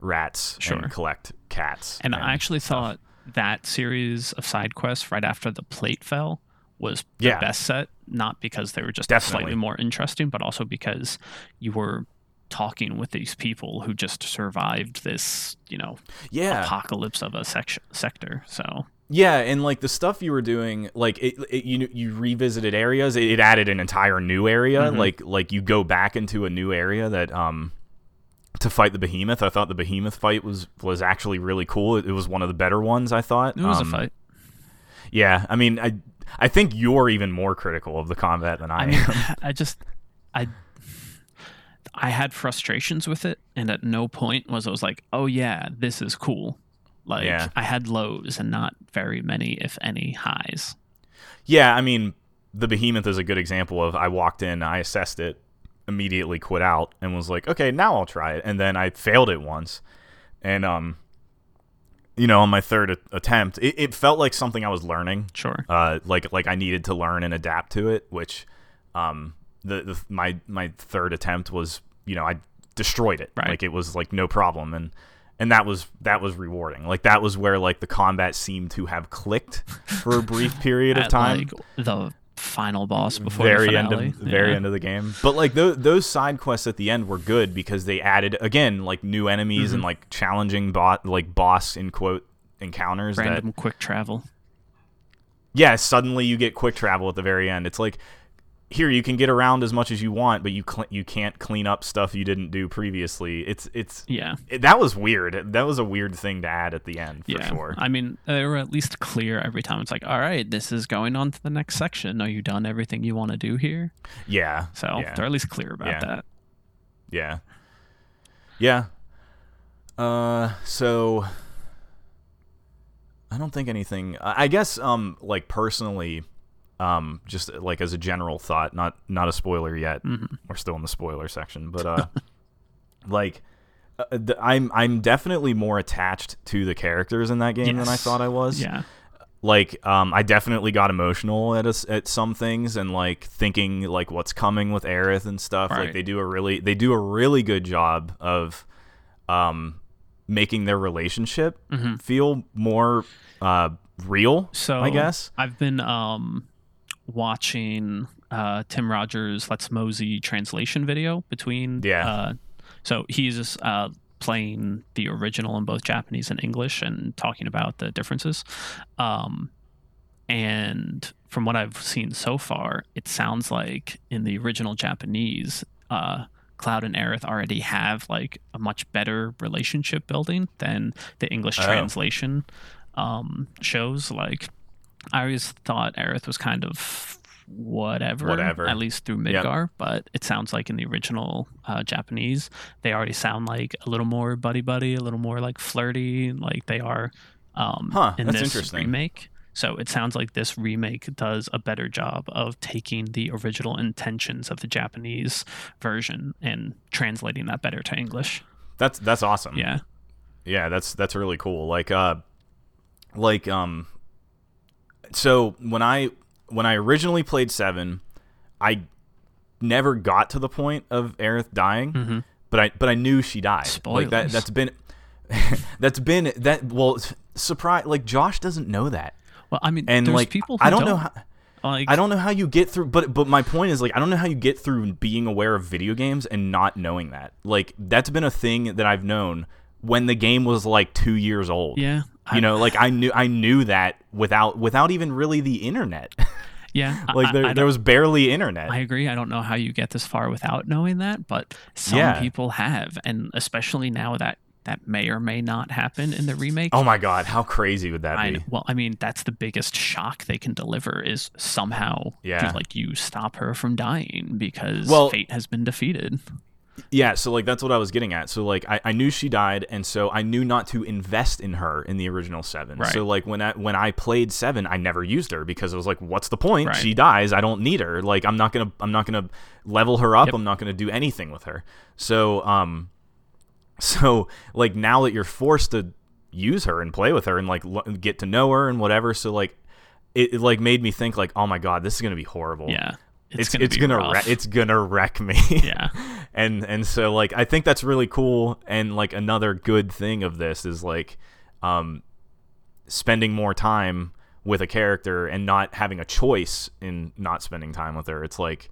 rats sure. and collect cats. And, and I actually stuff. thought that series of side quests right after the plate fell was the yeah. best set, not because they were just Definitely. slightly more interesting, but also because you were talking with these people who just survived this, you know, yeah. apocalypse of a section sector. So yeah, and like the stuff you were doing, like it, it you you revisited areas, it, it added an entire new area. Mm-hmm. Like like you go back into a new area that um. to fight the Behemoth. I thought the Behemoth fight was was actually really cool. It, it was one of the better ones, I thought. It was um, a fight. Yeah, I mean, I I think you're even more critical of the combat than I, I mean, am. I just, I I had frustrations with it, and at no point was I was like, oh yeah, this is cool. Like, yeah. I had lows and not very many, if any, highs. Yeah, I mean, the Behemoth is a good example of I walked in, I assessed it, immediately quit out and was like, okay, now I'll try it. And then I failed it once. And, um, you know, on my third a- attempt, it-, it felt like something I was learning. Sure. Uh, like, like I needed to learn and adapt to it, which, um, the, the my, my third attempt was, you know, I destroyed it. Right. Like it was like no problem. And, and that was, that was rewarding. Like that was where like the combat seemed to have clicked for a brief period of time. Like the final boss before very the finale. End of, yeah. very end of the game. But like th- those side quests at the end were good because they added again like new enemies mm-hmm. and like challenging bot like boss in quote encounters. Random that, quick travel. Yeah, suddenly you get quick travel at the very end. It's like here you can get around as much as you want, but you cl- you can't clean up stuff you didn't do previously. It's it's yeah it, that was weird. That was a weird thing to add at the end for yeah. sure. I mean, they were at least clear every time. It's like, all right, this is going on to the next section. Are you done everything you want to do here? Yeah. So yeah. they're at least clear about yeah. that. Yeah. Yeah. Uh. So I don't think anything. I guess um like personally. Um, just like as a general thought, not not a spoiler yet. Mm-hmm. We're still in the spoiler section, but uh, like uh, th- I'm I'm definitely more attached to the characters in that game yes. than I thought I was. Yeah, like um, I definitely got emotional at a, at some things and like thinking like what's coming with Aerith and stuff. Right. Like they do a really they do a really good job of um making their relationship mm-hmm. feel more uh real. So I guess I've been um. watching uh Tim Rogers' Let's Mosey translation video between yeah uh, so he's uh playing the original in both Japanese and English and talking about the differences um and from what I've seen so far it sounds like in the original Japanese uh Cloud and Aerith already have like a much better relationship building than the English oh. translation um shows. Like I always thought Aerith was kind of whatever, whatever. At least through Midgar, yep. but it sounds like in the original uh, Japanese, they already sound like a little more buddy-buddy, a little more like flirty, like they are um, huh, in this remake. So it sounds like this remake does a better job of taking the original intentions of the Japanese version and translating that better to English. That's that's awesome. Yeah. Yeah, that's that's really cool. Like, uh, like, um... So when I when I originally played seven, I never got to the point of Aerith dying, mm-hmm. but I but I knew she died. Spoilers. Like that that's been that's been that well surprise like Josh doesn't know that. Well, I mean, and there's like people who I don't, don't know how like, I don't know how you get through but but my point is like I don't know how you get through being aware of video games and not knowing that. Like that's been a thing that I've known when the game was like two years old. Yeah. You I, know, like I knew I knew that without without even really the internet. Yeah. like there, I, I there was barely internet. I agree. I don't know how you get this far without knowing that, but some yeah. people have, and especially now that that may or may not happen in the remake. Oh my God, how crazy would that I be? Know. Well, I mean, that's the biggest shock they can deliver is somehow yeah. just, like you stop her from dying because well, fate has been defeated. Yeah, so like that's what I was getting at. So like I, I knew she died, and so I knew not to invest in her in the original seven. Right. So like when I when I played seven, I never used her because I was like, what's the point? Right. She dies. I don't need her. Like I'm not gonna I'm not gonna level her up. Yep. I'm not gonna do anything with her. So um, so like now that you're forced to use her and play with her and like lo- get to know her and whatever, so like it, it like made me think like, oh my God, this is gonna be horrible. Yeah. It's, it's gonna, it's gonna, wreck, it's gonna wreck me. Yeah, and and so like I think that's really cool. And like another good thing of this is like, um, spending more time with a character and not having a choice in not spending time with her. It's like,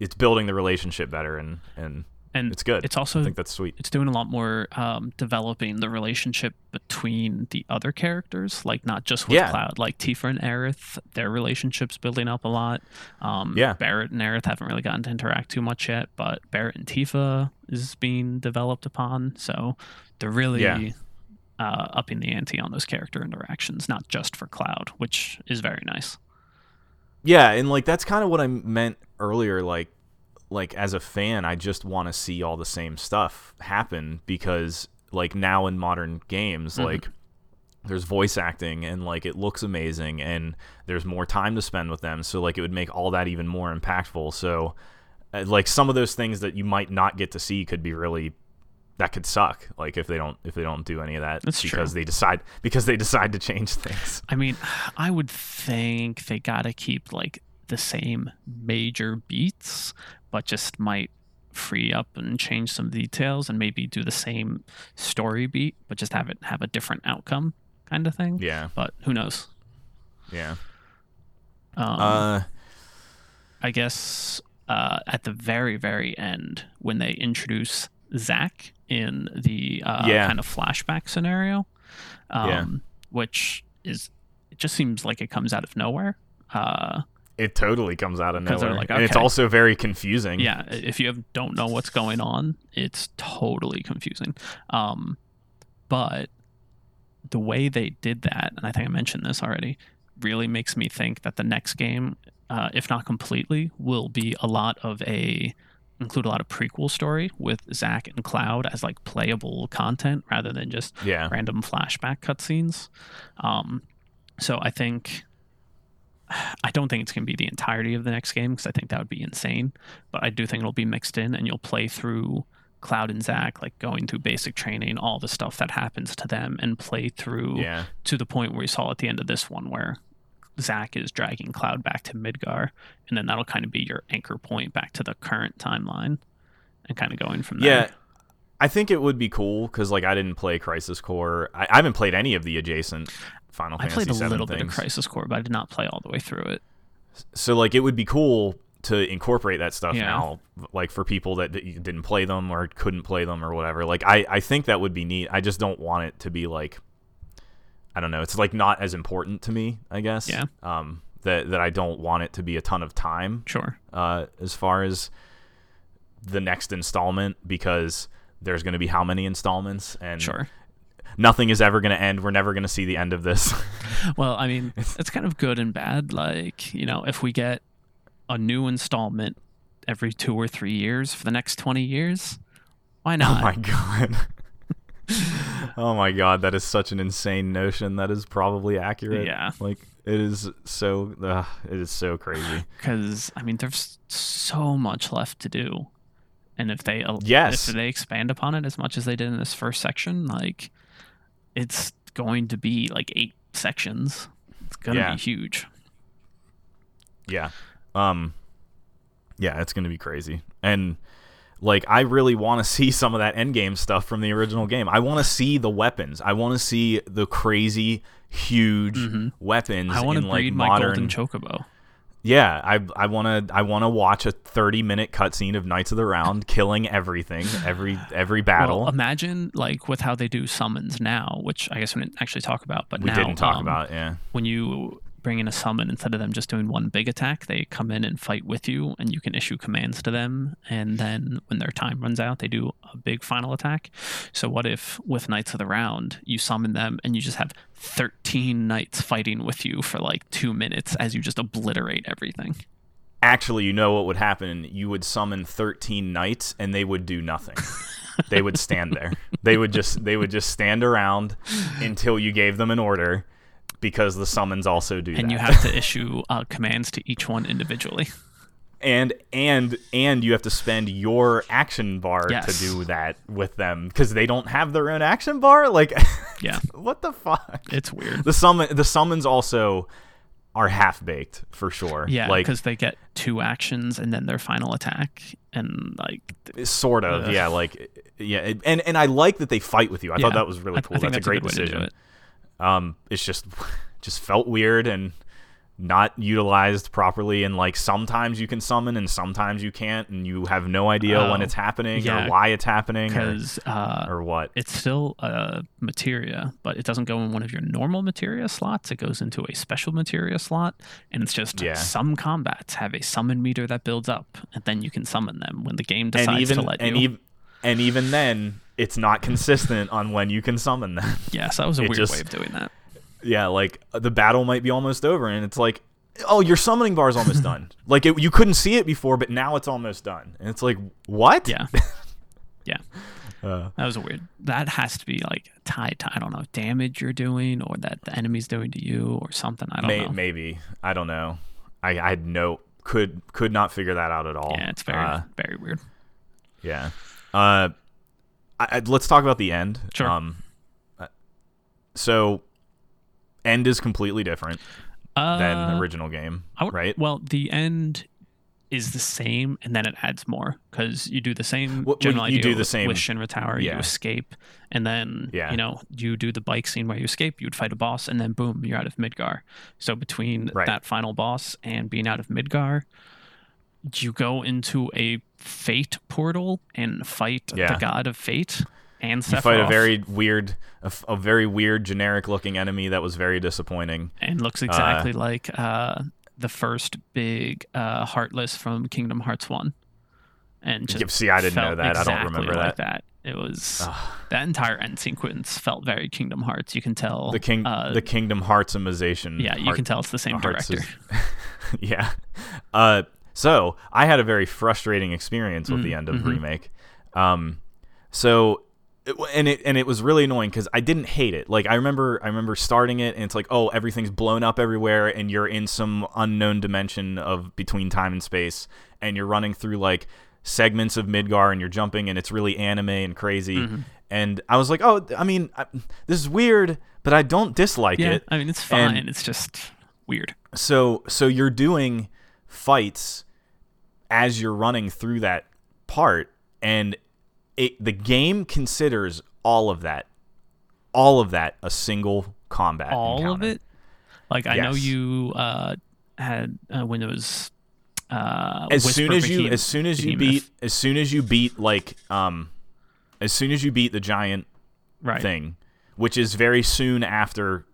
it's building the relationship better, and and, and it's good. It's also I think that's sweet. It's doing a lot more um, developing the relationship between the other characters, like not just with yeah. Cloud, like Tifa and Aerith, their relationship's building up a lot. Um, yeah. Barret and Aerith haven't really gotten to interact too much yet, but Barret and Tifa is being developed upon. So they're really yeah. uh, upping the ante on those character interactions, not just for Cloud, which is very nice. Yeah, and like that's kind of what I meant earlier. Like, like as a fan, I just want to see all the same stuff happen because like now in modern games, mm-hmm. like there's voice acting and like it looks amazing and there's more time to spend with them. So like it would make all that even more impactful. So uh, like some of those things that you might not get to see could be really, that could suck. Like if they don't, if they don't do any of that, that's because true. they decide, because they decide to change things. I mean, I would think they got to keep like the same major beats, but just might free up and change some details and maybe do the same story beat, but just have it have a different outcome kind of thing. Yeah. But who knows? Yeah. Um, uh, I guess uh, at the very, very end, when they introduce Zack in the uh, yeah. kind of flashback scenario, um, yeah. which is, it just seems like it comes out of nowhere. Uh It totally comes out of nowhere. Like, okay. And it's also very confusing. Yeah, if you have, don't know what's going on, it's totally confusing. Um, but the way they did that, and I think I mentioned this already, really makes me think that the next game, uh, if not completely, will be a lot of a... include a lot of prequel story with Zack and Cloud as like playable content rather than just yeah. random flashback cutscenes. Um, so I think... I don't think it's going to be the entirety of the next game because I think that would be insane, but I do think it'll be mixed in and you'll play through Cloud and Zack, like going through basic training, all the stuff that happens to them, and play through yeah. to the point where you saw at the end of this one where Zack is dragging Cloud back to Midgar, and then that'll kind of be your anchor point back to the current timeline and kind of going from there. Yeah. I think it would be cool because like I didn't play Crisis Core. I, I haven't played any of the adjacent Final Fantasy seven things. I played a little bit of Crisis Core, but I did not play all the way through it. So like it would be cool to incorporate that stuff yeah. now, like for people that d- didn't play them or couldn't play them or whatever. Like I, I think that would be neat. I just don't want it to be like, I don't know. It's like not as important to me, I guess. Yeah. Um. That that I don't want it to be a ton of time. Sure. Uh. As far as the next installment, because there's going to be how many installments, and sure. nothing is ever going to end. We're never going to see the end of this. Well, I mean, it's kind of good and bad. Like, you know, if we get a new installment every two or three years for the next twenty years, why not? Oh my God. Oh my God. That is such an insane notion. That is probably accurate. Yeah. Like it is so, uh, it is so crazy. Cause I mean, there's so much left to do. And if they yes. if they expand upon it as much as they did in this first section, like it's going to be like eight sections. It's gonna yeah. be huge. Yeah, um, yeah, it's gonna be crazy. And like, I really want to see some of that endgame stuff from the original game. I want to see the weapons. I want to see the crazy huge mm-hmm. weapons. I want to breed like, modern... my golden chocobo. Yeah, I I want to I want to watch a thirty minute cutscene of Knights of the Round killing everything, every every battle. Well, imagine like with how they do summons now, which I guess we didn't actually talk about, but we now, didn't talk um, about yeah. When you bring in a summon, instead of them just doing one big attack, they come in and fight with you, and you can issue commands to them, and then when their time runs out, they do a big final attack. So what if with Knights of the Round you summon them and you just have thirteen knights fighting with you for like two minutes as you just obliterate everything? Actually, you know what would happen? You would summon thirteen knights and they would do nothing. They would stand there. They would just they would just stand around until you gave them an order, because the summons also do and that. And you have to issue uh, commands to each one individually. And and and you have to spend your action bar yes. to do that with them, because they don't have their own action bar. Like, yeah, what the fuck? It's weird. The summon the summons also are half baked for sure. Yeah, because like, they get two actions and then their final attack, and like sort of uh, yeah like yeah and and I like that they fight with you. I yeah, thought that was really cool. I, I that's, that's a great a decision. It. Um, it's just, just felt weird and not utilized properly. And like sometimes you can summon and sometimes you can't, and you have no idea uh, when it's happening yeah, or why it's happening or, uh, or what. It's still a materia, but it doesn't go in one of your normal materia slots. It goes into a special materia slot, and it's just yeah. some combats have a summon meter that builds up, and then you can summon them when the game decides and even, to let and you. Ev- and even then, it's not consistent on when you can summon them. Yes, that was a weird just, way of doing that. Yeah, like the battle might be almost over, and it's like, oh, your summoning bar is almost done. Like it, you couldn't see it before, but now it's almost done. And it's like, what? Yeah. Yeah. Uh, that was a weird. That has to be like tied to, I don't know, damage you're doing or that the enemy's doing to you or something. I don't may, know. Maybe. I don't know. I, I had no, could, could not figure that out at all. Yeah, it's very, uh, very weird. Yeah. Uh, I, let's talk about the end. Sure. Um, so, end is completely different uh, than the original game, I would, right? Well, the end is the same, and then it adds more, because you do the same well, general you idea do the same. with Shinra Tower. Yeah. You escape, and then yeah. you know you do the bike scene where you escape, you'd fight a boss, and then boom, you're out of Midgar. So between right. that final boss and being out of Midgar, you go into a fate portal and fight yeah. the god of fate and Sephiroth. You fight a very weird, a, a very weird, generic-looking enemy that was very disappointing and looks exactly uh, like uh, the first big uh, Heartless from Kingdom Hearts one. And just see, I didn't know that. Exactly I don't remember like that. that. It was Ugh. that entire end sequence felt very Kingdom Hearts. You can tell the king, uh, the Kingdom Hearts-imization. Yeah, you Heart, can tell it's the same director. Is, yeah. Uh, So, I had a very frustrating experience with mm, the end of mm-hmm. Remake. Um, so, it, and it and it was really annoying because I didn't hate it. Like, I remember I remember starting it, and it's like, oh, everything's blown up everywhere, and you're in some unknown dimension of between time and space, and you're running through, like, segments of Midgar, and you're jumping, and it's really anime and crazy. Mm-hmm. And I was like, oh, I mean, I, this is weird, but I don't dislike yeah, it. I mean, it's fine. And it's just weird. So, so you're doing fights as you're running through that part, and it, the game considers all of that all of that a single combat all encounter. of it like I yes. know you uh had uh, when it was uh as Whisper soon as Behemoth, you as soon as Behemoth. you beat as soon as you beat like um as soon as you beat the giant right. thing, which is very soon after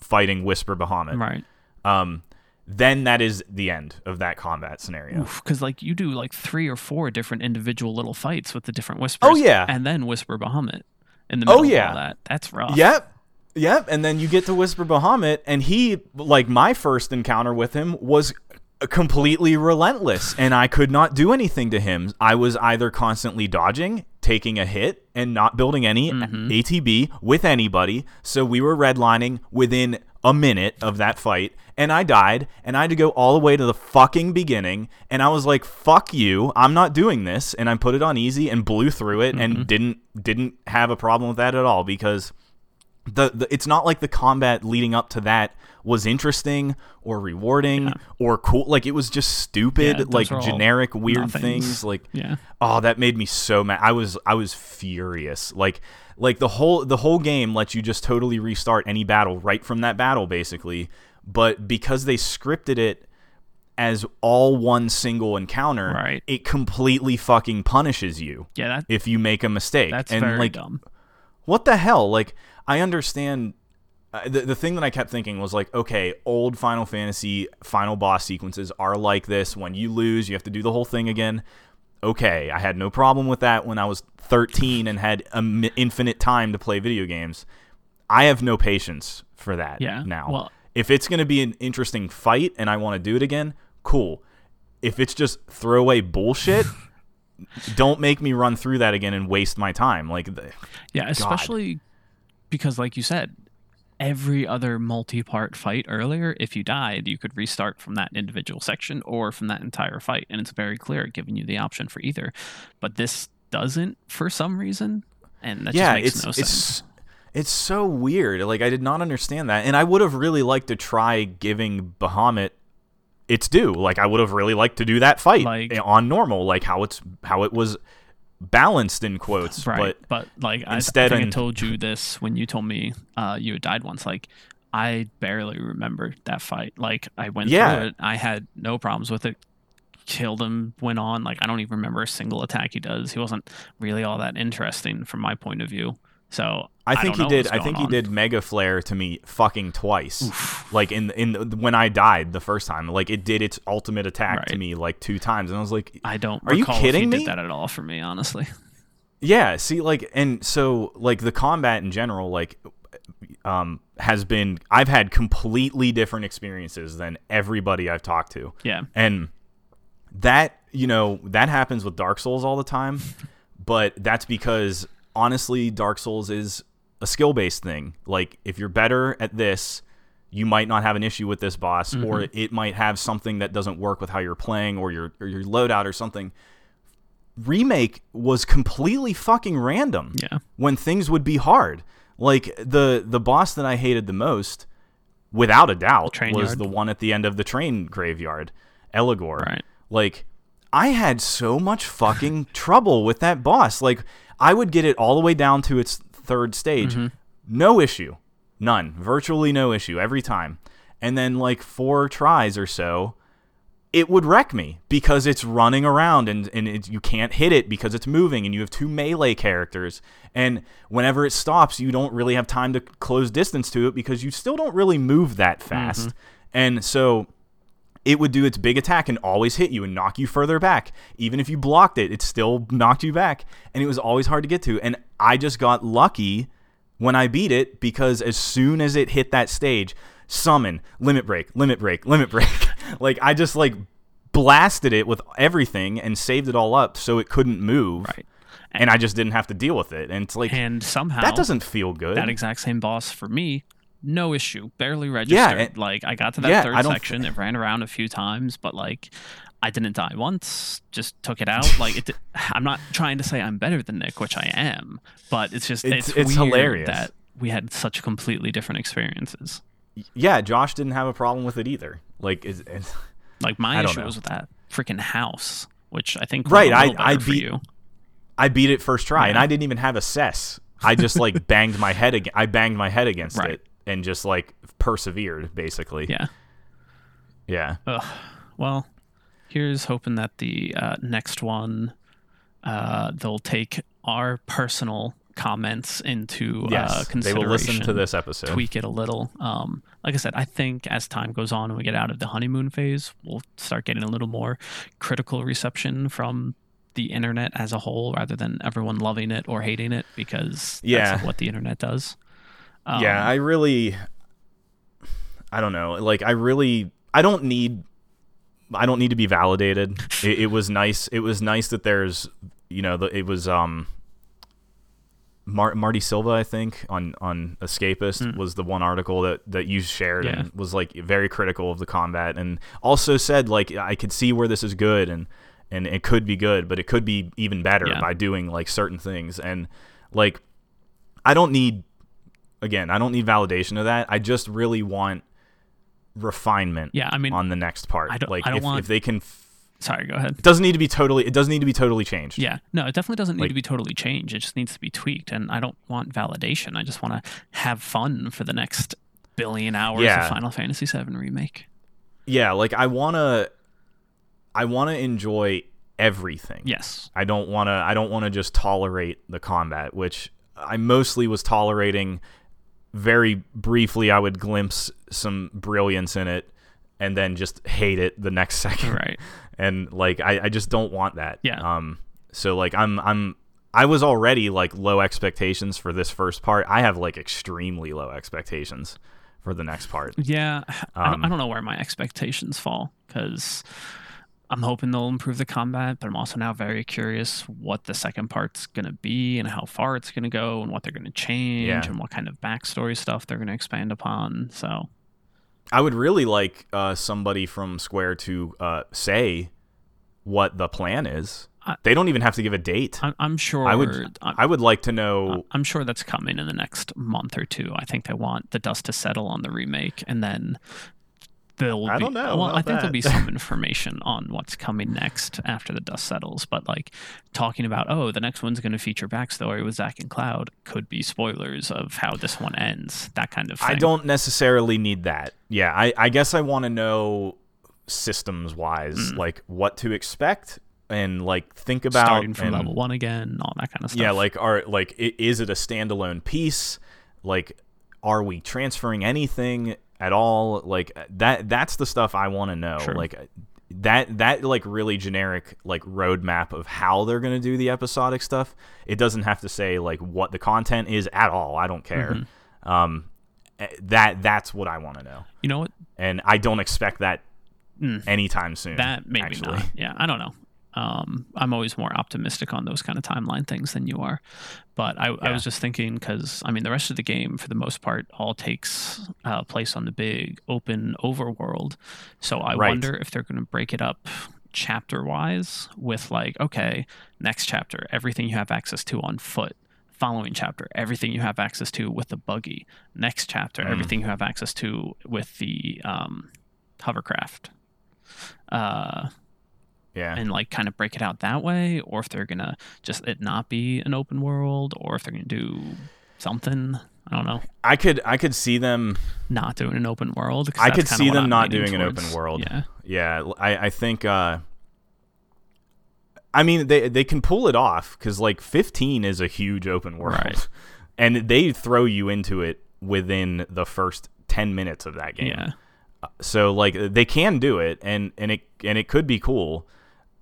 fighting Whisper Bahamut, right um then that is the end of that combat scenario. Because like you do like three or four different individual little fights with the different Whispers. Oh yeah, and then Whisper Bahamut in the middle oh, yeah. of all that. That's rough. Yep, yep. And then you get to Whisper Bahamut, and he like my first encounter with him was completely relentless, and I could not do anything to him. I was either constantly dodging, taking a hit, and not building any mm-hmm. A T B with anybody. So we were redlining within a minute of that fight, and I died, and I had to go all the way to the fucking beginning, and I was like, fuck you, I'm not doing this, and I put it on easy and blew through it mm-hmm. and didn't didn't have a problem with that at all, because the, the it's not like the combat leading up to that was interesting or rewarding yeah. or cool. Like it was just stupid, yeah, like generic weird nothings. things like yeah. oh, that made me so mad. I was I was furious. Like Like the whole the whole game lets you just totally restart any battle right from that battle, basically. But because they scripted it as all one single encounter, right. It completely fucking punishes you yeah, that, if you make a mistake. That's and very like, dumb. What the hell? Like, I understand... Uh, the the thing that I kept thinking was like, okay, old Final Fantasy final boss sequences are like this. When you lose, you have to do the whole thing again. Okay, I had no problem with that when I was thirteen and had um, infinite time to play video games. I have no patience for that yeah, now. Well, if it's going to be an interesting fight and I want to do it again, cool. If it's just throwaway bullshit, don't make me run through that again and waste my time. Like, the, yeah, especially God. Because, like you said, every other multi-part fight earlier, if you died, you could restart from that individual section or from that entire fight, and it's very clear, giving you the option for either. But this doesn't for some reason, and that yeah, just makes it's, no it's, sense. It's so weird. Like, I did not understand that, and I would have really liked to try giving Bahamut its due. Like, I would have really liked to do that fight like, on normal, like how it's how it was balanced in quotes, right, but but like instead I, I, think I told you this when you told me uh you had died once. Like, I barely remembered that fight. Like, I went yeah. through it, I had no problems with it, killed him, went on. Like, I don't even remember a single attack he does. He wasn't really all that interesting from my point of view. So I think I he did. I think he on. did Mega Flare to me fucking twice. Oof. Like in in the, when I died the first time, like it did its ultimate attack right. to me like two times, and I was like, I don't. Are you kidding if he me? Did that at all for me, honestly? Yeah. See, like, and so like the combat in general, like, um, has been. I've had completely different experiences than everybody I've talked to. Yeah. And that you know that happens with Dark Souls all the time, but that's because. Honestly, Dark Souls is a skill-based thing. Like, if you're better at this, you might not have an issue with this boss, mm-hmm. or it might have something that doesn't work with how you're playing or your or your loadout or something. Remake was completely fucking random. Yeah. When things would be hard. Like, the, the boss that I hated the most, without a doubt, the was yard. the one at the end of the train graveyard, Elagor. Right. Like, I had so much fucking trouble with that boss. Like, I would get it all the way down to its third stage. Mm-hmm. No issue. None. Virtually no issue every time. And then like four tries or so, it would wreck me because it's running around and, and it, you can't hit it because it's moving and you have two melee characters. And whenever it stops, you don't really have time to close distance to it because you still don't really move that fast. Mm-hmm. And so... it would do its big attack and always hit you and knock you further back. Even if you blocked it, it still knocked you back. And it was always hard to get to. And I just got lucky when I beat it because as soon as it hit that stage, summon, limit break, limit break, limit break. Like, I just, like, blasted it with everything and saved it all up so it couldn't move. Right. And, and I just didn't have to deal with it. And it's like, and somehow that doesn't feel good. That exact same boss for me. No issue, barely registered. Yeah, it, like I got to that yeah, third section, th- it ran around a few times, but like I didn't die once. Just took it out. Like it, I'm not trying to say I'm better than Nick, which I am, but it's just it's, it's, it's weird hilarious that we had such completely different experiences. Yeah, Josh didn't have a problem with it either. Like it's, it's like my issue know. was with that freaking house, which I think right. I I beat you. I beat it first try, yeah. and I didn't even have Assess. I just like banged my head. Ag- I banged my head against right. it. And just like persevered, basically. Yeah. Yeah. Ugh. Well, here's hoping that the uh, next one, uh, they'll take our personal comments into yes, uh, consideration. They will listen to this episode. Tweak it a little. Um, like I said, I think as time goes on and we get out of the honeymoon phase, we'll start getting a little more critical reception from the internet as a whole rather than everyone loving it or hating it because yeah. that's what the internet does. Um, yeah, I really, I don't know. Like, I really, I don't need, I don't need to be validated. it, it was nice. It was nice that there's, you know, the, it was um, Mar- Marty Silva, I think, on, on Escapist mm. was the one article that, that you shared yeah. and was, like, very critical of the combat and also said, like, I could see where this is good and, and it could be good, but it could be even better yeah. by doing, like, certain things. And, like, I don't need... Again, I don't need validation of that. I just really want refinement yeah, I mean, on the next part. I don't, like I don't if, want... if they can f- Sorry, go ahead. It doesn't need to be totally it doesn't need to be totally changed. Yeah. No, it definitely doesn't need like, to be totally changed. It just needs to be tweaked and I don't want validation. I just want to have fun for the next billion hours yeah. of Final Fantasy seven Remake. Yeah, like I want to I want to enjoy everything. Yes. I don't want to I don't want to just tolerate the combat, which I mostly was tolerating. Very briefly, I would glimpse some brilliance in it and then just hate it the next second. Right. And like I, I just don't want that. Yeah. Um so like I'm I'm I was already like low expectations for this first part. I have like extremely low expectations for the next part. Yeah. Um, I, don't, I don't know where my expectations fall, because I'm hoping they'll improve the combat, but I'm also now very curious what the second part's going to be and how far it's going to go and what they're going to change yeah. and what kind of backstory stuff they're going to expand upon. So I would really like uh, somebody from Square to uh, say what the plan is. I, they don't even have to give a date. I, I'm sure. I would. I, I would like to know. I'm sure that's coming in the next month or two. I think they want the dust to settle on the remake, and then there'll. I be, don't know. Well, I think that. There'll be some information on what's coming next after the dust settles. But like talking about, oh, the next one's going to feature backstory with Zack and Cloud could be spoilers of how this one ends. That kind of thing. I don't necessarily need that. Yeah, I, I guess I want to know systems wise, mm. like what to expect. And like think about starting from and, level one again, all that kind of stuff. Yeah, like are like is it a standalone piece? Like, are we transferring anything at all? Like that that's the stuff I want to know. Sure. Like that that like really generic like roadmap of how they're gonna do the episodic stuff. It doesn't have to say like what the content is at all. I don't care. Mm-hmm. Um, that that's what I want to know. You know what? And I don't expect that mm. anytime soon. That maybe actually. Not. Yeah, I don't know. Um, I'm always more optimistic on those kind of timeline things than you are. But I, yeah. I was just thinking, because, I mean, the rest of the game, for the most part, all takes uh, place on the big open overworld. So I right. wonder if they're going to break it up chapter-wise with, like, okay, next chapter, everything you have access to on foot. Following chapter, everything you have access to with the buggy. Next chapter, mm. everything you have access to with the um, hovercraft. Uh Yeah. And like kind of break it out that way, or if they're going to just it not be an open world, or if they're going to do something. I don't know. I could I could see them not doing an open world. I could see them I'm not doing towards. An open world. Yeah. Yeah. I, I think, uh, I mean, they, they can pull it off, because like fifteen is a huge open world. Right. And they throw you into it within the first ten minutes of that game. Yeah. So like they can do it, and, and it and it could be cool.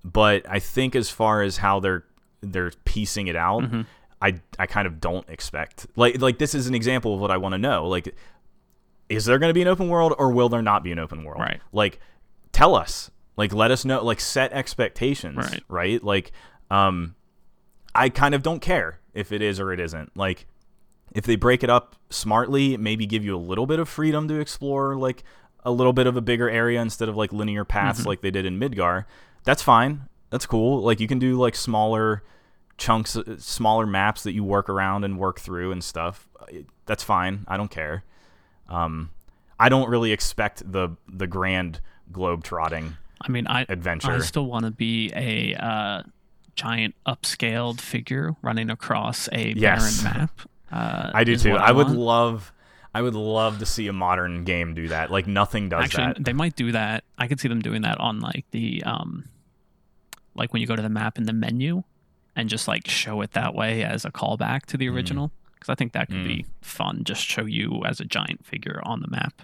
But I think as far as how they're they're piecing it out, mm-hmm. I I kind of don't expect like like this is an example of what I want to know. Like, is there going to be an open world, or will there not be an open world? Right. Like, tell us. Like, let us know. Like, set expectations. Right. Right. Like, um, I kind of don't care if it is or it isn't. Like, if they break it up smartly, maybe give you a little bit of freedom to explore. Like. A little bit of a bigger area instead of like linear paths mm-hmm. like they did in Midgar. That's fine. That's cool. Like you can do like smaller chunks, smaller maps that you work around and work through and stuff. That's fine. I don't care. Um, I don't really expect the the grand globe-trotting. I mean, I adventure. I still want to be a uh, giant upscaled figure running across a yes. barren map. Uh, I do too. I, I would love. I would love to see a modern game do that. Like, nothing does Actually, that. Actually, they might do that. I could see them doing that on, like, the, um, like, when you go to the map in the menu and just, like, show it that way as a callback to the original. Because mm. I think that could mm. be fun. Just show you as a giant figure on the map.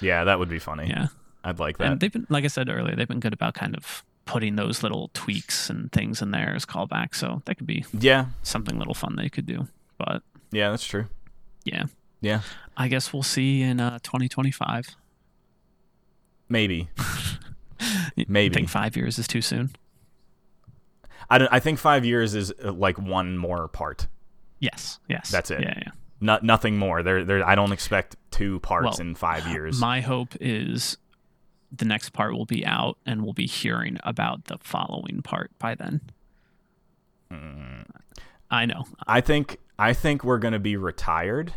Yeah, that would be funny. Yeah. I'd like that. And they've been, like I said earlier, they've been good about kind of putting those little tweaks and things in there as callbacks. So that could be yeah. something little fun they could do. But yeah, that's true. Yeah. Yeah. I guess we'll see in uh, twenty twenty-five. Maybe. Maybe. I think five years is too soon. I don't, I think five years is uh, like one more part. Yes. Yes. That's it. Yeah. Yeah. No, nothing more. There. There. I don't expect two parts well, in five years. My hope is the next part will be out, and we'll be hearing about the following part by then. Mm. I know. I think. I think we're going to be retired.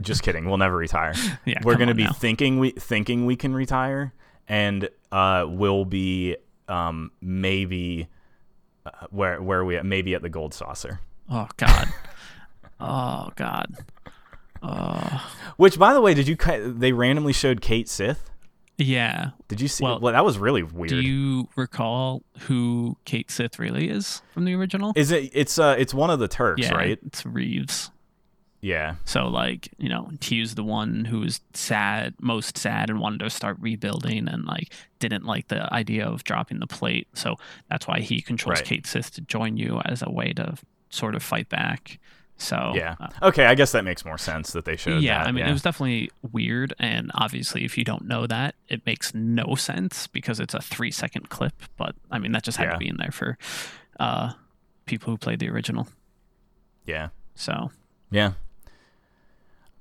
Just kidding. We'll never retire. Yeah, we're going to be now. thinking we thinking we can retire, and uh, we'll be um, maybe uh, where where are we at? Maybe at the Gold Saucer. Oh God. oh God. Oh. Which, by the way, did you? They randomly showed Cait Sith. Yeah. Did you see? Well, well, that was really weird. Do you recall who Cait Sith really is from the original? Is it? It's uh, it's one of the Turks, yeah, right? It's Reeves. Yeah. So, like, you know, Hugh's the one who was sad, most sad, and wanted to start rebuilding, and like didn't like the idea of dropping the plate. So that's why he controls right. Cait Sith to join you as a way to sort of fight back. So yeah, uh, okay, I guess that makes more sense that they showed. Yeah, that. I mean, yeah. It was definitely weird, and obviously, if you don't know that, it makes no sense because it's a three-second clip. But I mean, that just had yeah. to be in there for uh, people who played the original. Yeah. So. Yeah.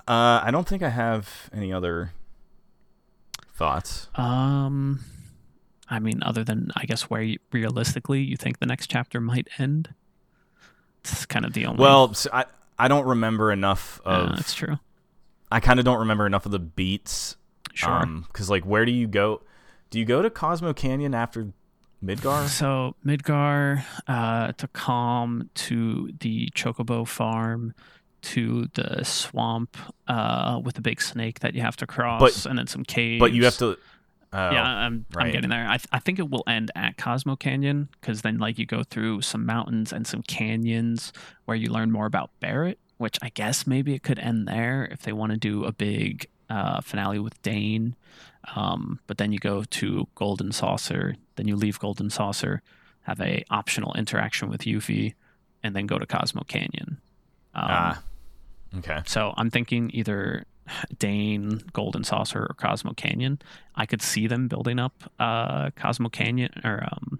Uh, I don't think I have any other thoughts. Um, I mean, other than, I guess, where you, realistically you think the next chapter might end. It's kind of the only... Well, so I, I don't remember enough of... Uh, that's true. I kind of don't remember enough of the beats. Sure. Because, um, like, where do you go? Do you go to Cosmo Canyon after Midgar? So, Midgar, uh, to Calm, to the Chocobo Farm... to the swamp uh, with the big snake that you have to cross, but, and then some caves. But you have to... Uh, yeah, I'm right. I'm getting there. I th- I think it will end at Cosmo Canyon, because then like you go through some mountains and some canyons where you learn more about Barret, which I guess maybe it could end there if they want to do a big uh, finale with Dane. Um, but then you go to Golden Saucer, then you leave Golden Saucer, have a optional interaction with Yuffie, and then go to Cosmo Canyon. Um, ah. Okay. So I'm thinking either Dane, Golden Saucer, or Cosmo Canyon. I could see them building up uh, Cosmo Canyon or um,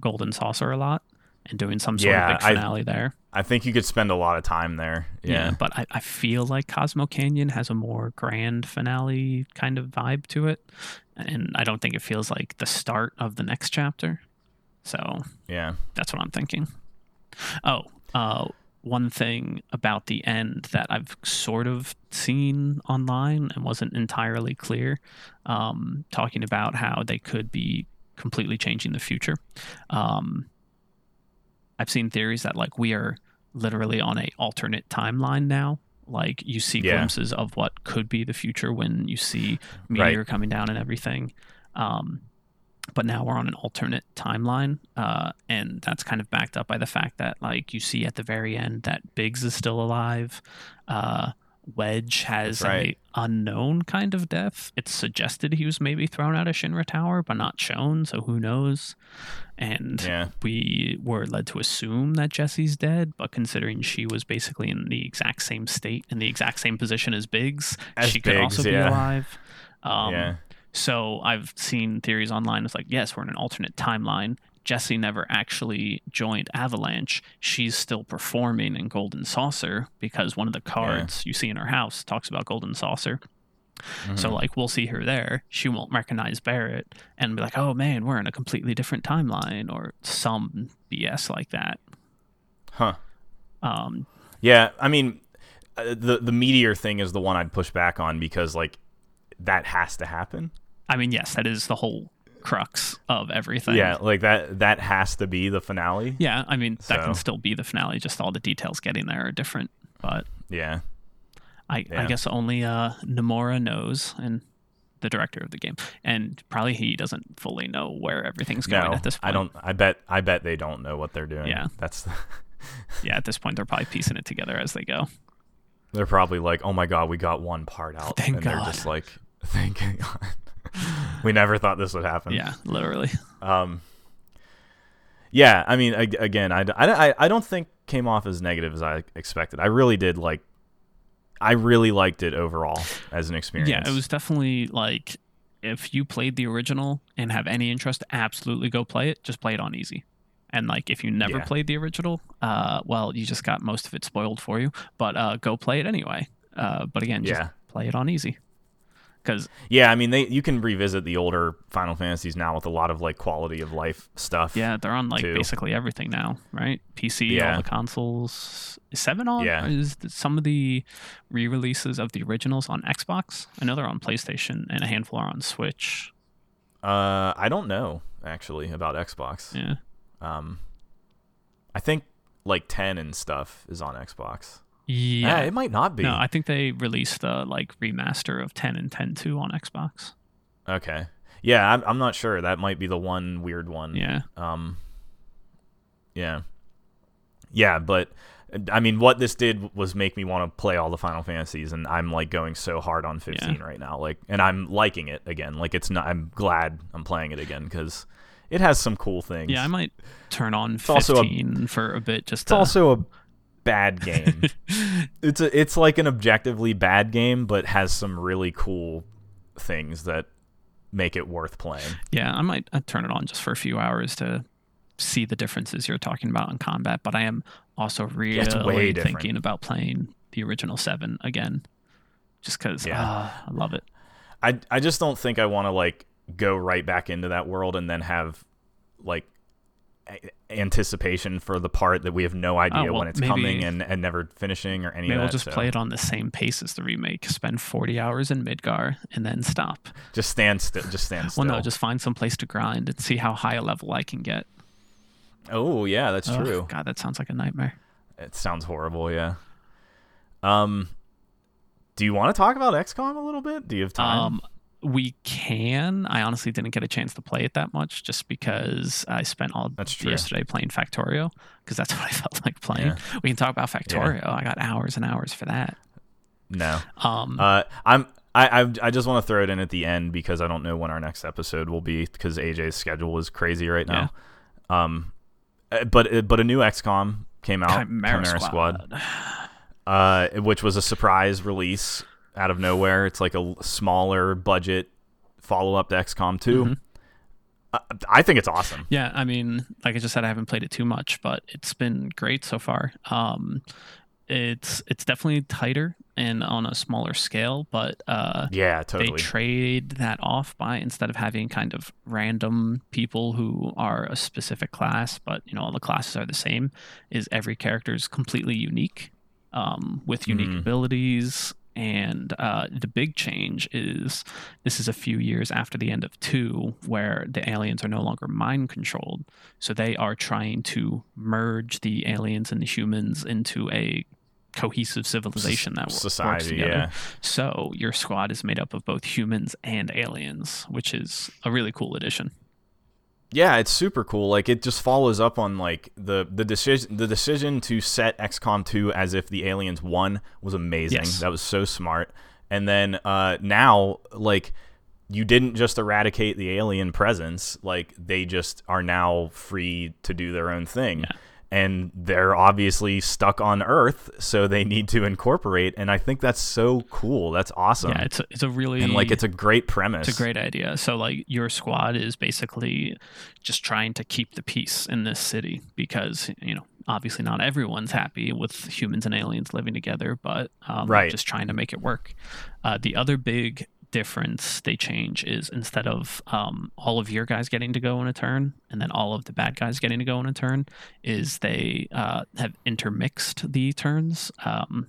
Golden Saucer a lot and doing some sort yeah, of big finale I, there. I think you could spend a lot of time there. Yeah. yeah but I, I feel like Cosmo Canyon has a more grand finale kind of vibe to it. And I don't think it feels like the start of the next chapter. So yeah, that's what I'm thinking. Oh, uh, one thing about the end that I've sort of seen online and wasn't entirely clear, um, talking about how they could be completely changing the future. Um, I've seen theories that like we are literally on a alternate timeline now. Like you see yeah. glimpses of what could be the future when you see meteor right. coming down and everything. Um, But now we're on an alternate timeline, uh, and that's kind of backed up by the fact that, like, you see at the very end that Biggs is still alive. Uh, Wedge has right. a unknown kind of death. It's suggested he was maybe thrown out of Shinra Tower, but not shown, so who knows? And yeah. we were led to assume that Jessie's dead, but considering she was basically in the exact same state, in the exact same position as Biggs, as she Biggs, could also yeah. be alive. Um, yeah. So I've seen theories online. It's like, yes, we're in an alternate timeline. Jessie never actually joined Avalanche. She's still performing in Golden Saucer because one of the cards yeah. you see in her house talks about Golden Saucer. Mm-hmm. So like, we'll see her there. She won't recognize Barret and be like, oh man, we're in a completely different timeline or some B S like that. Huh. Um, yeah. I mean, the, the meteor thing is the one I'd push back on because like that has to happen. I mean, yes, that is the whole crux of everything. Yeah, like that that has to be the finale. Yeah, I mean, so. That can still be the finale, just all the details getting there are different. But yeah. I, yeah. I guess only uh, Nomura knows, and the director of the game. And probably he doesn't fully know where everything's going no, at this point. I don't I bet I bet they don't know what they're doing. Yeah. That's the yeah, at this point they're probably piecing it together as they go. They're probably like, oh my god, we got one part out. Thank and God. They're just like, thank God. We never thought this would happen. Yeah, literally. Um, yeah, I mean, ag- again, I, I, I don't think came off as negative as I expected. I really did like, I really liked it overall as an experience. Yeah, it was definitely like, if you played the original and have any interest, absolutely go play it. Just play it on easy. And like, if you never yeah. played the original, uh, well, you just got most of it spoiled for you. But uh, go play it anyway. Uh, but again, just yeah. play it on easy. Cause yeah, I mean, they you can revisit the older Final Fantasies now with a lot of like quality of life stuff. Yeah, they're on like too. basically everything now, right? P C, yeah. all the consoles. Is seven on? Yeah. Is some of the re-releases of the originals on Xbox? I know they're on PlayStation, and a handful are on Switch. Uh, I don't know actually about Xbox. Yeah. Um, I think like ten and stuff is on Xbox. Yeah, eh, it might not be. No, I think they released a like remaster of ten and ten two on Xbox. Okay. Yeah, I'm, I'm not sure. That might be the one weird one. Yeah. Um. Yeah. Yeah, but I mean, what this did was make me want to play all the Final Fantasies, and I'm like going so hard on fifteen yeah. right now. Like, and I'm liking it again. Like, it's not. I'm glad I'm playing it again because it has some cool things. Yeah, I might turn on it's fifteen a, for a bit. Just it's to... also a bad game. it's a, it's like an objectively bad game, but has some really cool things that make it worth playing. Yeah, I might I'd turn it on just for a few hours to see the differences you're talking about in combat, but I am also really yeah, thinking about playing the original seven again just because yeah. uh, I love it. I, I just don't think I want to like go right back into that world and then have like anticipation for the part that we have no idea oh, well, when it's maybe, coming and, and never finishing or any maybe of that. We'll just so. play it on the same pace as the remake. Spend forty hours in Midgar and then stop. Just stand still. Just stand still. Well, no, just find some place to grind and see how high a level I can get. Oh yeah, that's oh, true. God, that sounds like a nightmare. It sounds horrible. Yeah. Um, do you want to talk about X COM a little bit? Do you have time? Um, We can. I honestly didn't get a chance to play it that much just because I spent all yesterday playing Factorio because that's what I felt like playing. Yeah. We can talk about Factorio. Yeah. I got hours and hours for that. No. Um. Uh. I'm. I. I, I just want to throw it in at the end because I don't know when our next episode will be because A J's schedule is crazy right now. Yeah. Um. But but a new X COM came out. Chimera, Chimera Squad. Squad. Uh, which was a surprise release. Out of nowhere, it's like a smaller budget follow-up to X COM two. Mm-hmm. I, I think it's awesome. Yeah, I mean, like I just said, I haven't played it too much, but it's been great so far. Um, it's it's definitely tighter and on a smaller scale, but uh, yeah, totally. They trade that off by instead of having kind of random people who are a specific class, but you know all the classes are the same. Is every character is completely unique, um, with unique mm. abilities. And uh, the big change is this is a few years after the end of two, where the aliens are no longer mind controlled. So they are trying to merge the aliens and the humans into a cohesive civilization that Society, works together. Yeah. So your squad is made up of both humans and aliens, which is a really cool addition. Yeah, it's super cool. Like it just follows up on like the the decision the decision to set X COM two as if the aliens won was amazing. Yes. That was so smart. And then uh, now like you didn't just eradicate the alien presence, like they just are now free to do their own thing. Yeah. And they're obviously stuck on Earth, so they need to incorporate. And I think that's so cool. That's awesome. Yeah, it's a, it's a really... And, like, it's a great premise. It's a great idea. So, like, your squad is basically just trying to keep the peace in this city because, you know, obviously not everyone's happy with humans and aliens living together, but um, right. just trying to make it work. Uh, the other big difference they change is instead of um, all of your guys getting to go in a turn and then all of the bad guys getting to go in a turn is they uh, have intermixed the turns. Um,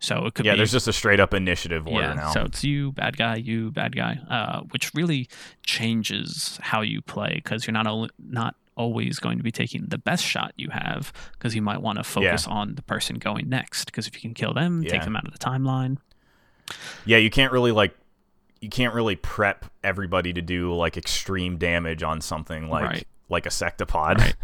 so it could yeah, be... Yeah, there's just a straight-up initiative order yeah, now. So it's you, bad guy, you, bad guy, uh, which really changes how you play because you're not only not always going to be taking the best shot you have because you might want to focus yeah. on the person going next because if you can kill them, yeah. take them out of the timeline. Yeah, you can't really, like, you can't really prep everybody to do like extreme damage on something like right. like a sectopod. Right.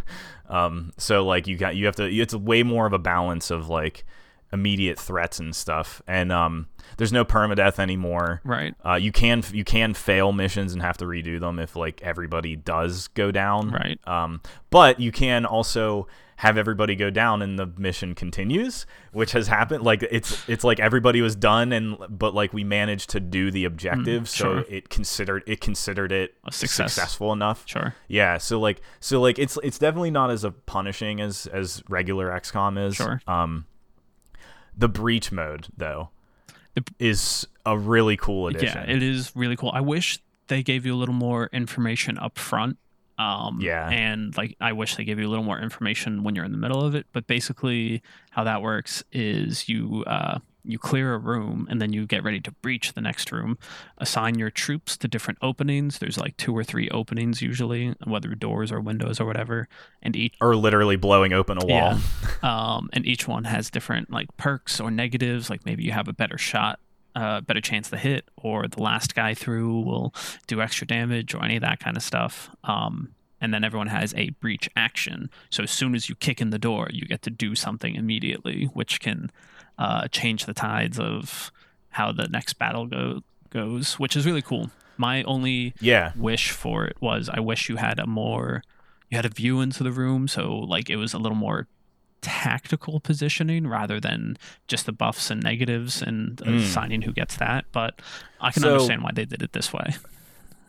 um, so like you got you have to it's way more of a balance of like immediate threats and stuff. And um, there's no permadeath anymore. Right. Uh, you can you can fail missions and have to redo them if like everybody does go down. Right. Um, but you can also have everybody go down and the mission continues, which has happened. Like it's it's like everybody was done, and but like we managed to do the objective, mm, sure. so it considered it considered it success. successful enough. Sure. Yeah. So like so like it's it's definitely not as a punishing as as regular X COM is. Sure. Um, the breach mode though, the, is a really cool addition. Yeah, it is really cool. I wish they gave you a little more information up front. Um, yeah. And like, I wish they gave you a little more information when you're in the middle of it, but basically how that works is you, uh, you clear a room and then you get ready to breach the next room, assign your troops to different openings. There's like two or three openings usually, whether doors or windows or whatever. And each or literally blowing open a wall. Yeah. um, and each one has different like perks or negatives. Like maybe you have a better shot uh, better chance to hit, or the last guy through will do extra damage, or any of that kind of stuff. Um, and then everyone has a breach action. So as soon as you kick in the door, you get to do something immediately, which can uh, change the tides of how the next battle go- goes, which is really cool. My only yeah. wish for it was I wish you had a more, you had a view into the room. So like it was a little more tactical positioning rather than just the buffs and negatives and mm. assigning who gets that. But I can so, understand why they did it this way.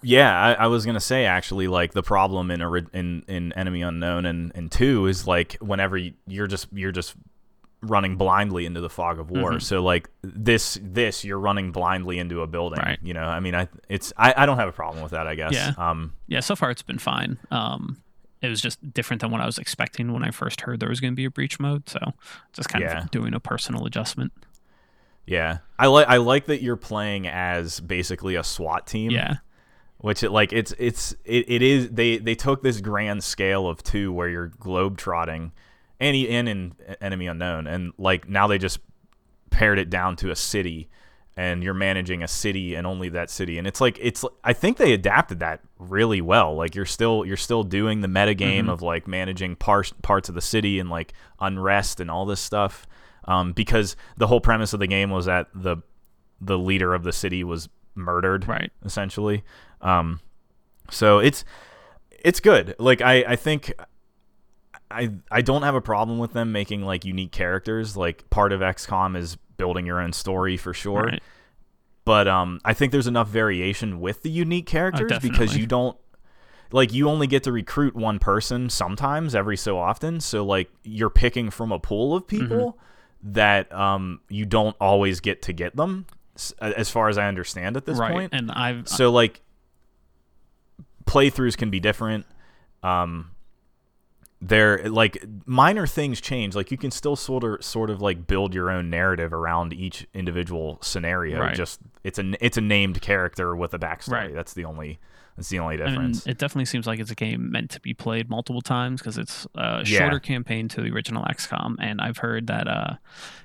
Yeah, I, I was going to say, actually, like, the problem in a, in, in Enemy Unknown and, and two is, like, whenever you're just you're just running blindly into the fog of war. Mm-hmm. So, like, this, this you're running blindly into a building, right. you know? I mean, I it's I, I don't have a problem with that, I guess. Yeah, um, yeah so far it's been fine. Um, it was just different than what I was expecting when I first heard there was going to be a breach mode. So, just kind yeah. of doing a personal adjustment. Yeah. I, li- I like that you're playing as basically a SWAT team. Yeah. Which it like it's it's it, it is they, they took this grand scale of two where you're globetrotting, and in in Enemy Unknown, and like now they just pared it down to a city, and you're managing a city and only that city, and it's like it's I think they adapted that really well. Like you're still you're still doing the metagame mm-hmm. of like managing parts parts of the city and like unrest and all this stuff, um, because the whole premise of the game was that the the leader of the city was murdered, right? Essentially. Um, so it's, it's good. Like, I, I think I, I don't have a problem with them making like unique characters. Like part of X COM is building your own story for sure. Right. But, um, I think there's enough variation with the unique characters oh, because you don't like, you only get to recruit one person sometimes every so often. So like you're picking from a pool of people mm-hmm. that, um, you don't always get to get them as far as I understand at this right. point. And I've, so like, playthroughs can be different. Um, they're like minor things change. Like you can still sort of, sort of like build your own narrative around each individual scenario. Right. Just it's a it's a named character with a backstory. Right. That's the only that's the only difference. And it definitely seems like it's a game meant to be played multiple times because it's a shorter yeah. campaign to the original X COM. And I've heard that uh,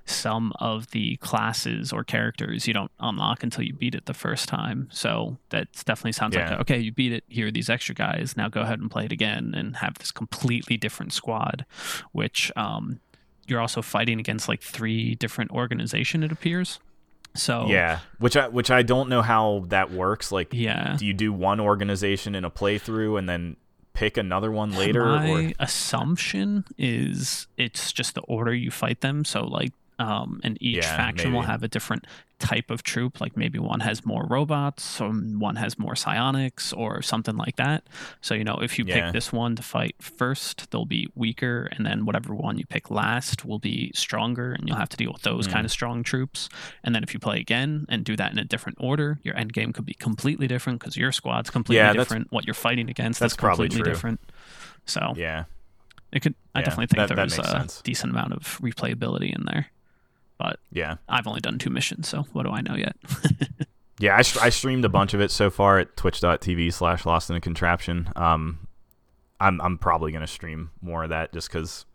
some of the classes or characters you don't unlock until you beat it the first time. So that definitely sounds yeah. like, okay, you beat it. Here are these extra guys. Now go ahead and play it again and have this completely different squad, which um, you're also fighting against like three different organizations, it appears. So yeah, which I which I don't know how that works. Like, yeah. do you do one organization in a playthrough and then pick another one later? My or? assumption is it's just the order you fight them. So like, um, and each yeah, faction maybe. will have a different type of troop. Like maybe one has more robots, or one has more psionics, or something like that. So you know, if you yeah. pick this one to fight first, they'll be weaker, and then whatever one you pick last will be stronger, and you'll have to deal with those mm. kind of strong troops. And then if you play again and do that in a different order, your end game could be completely different because your squad's completely yeah, different. What you're fighting against that's is completely true. different. So yeah, it could. I yeah, definitely think that, there's that a sense. decent amount of replayability in there. But yeah, I've only done two missions, so what do I know yet? yeah, I, I streamed a bunch of it so far at twitch dot t v slash lost in a contraption. Um, I'm I'm probably gonna stream more of that just because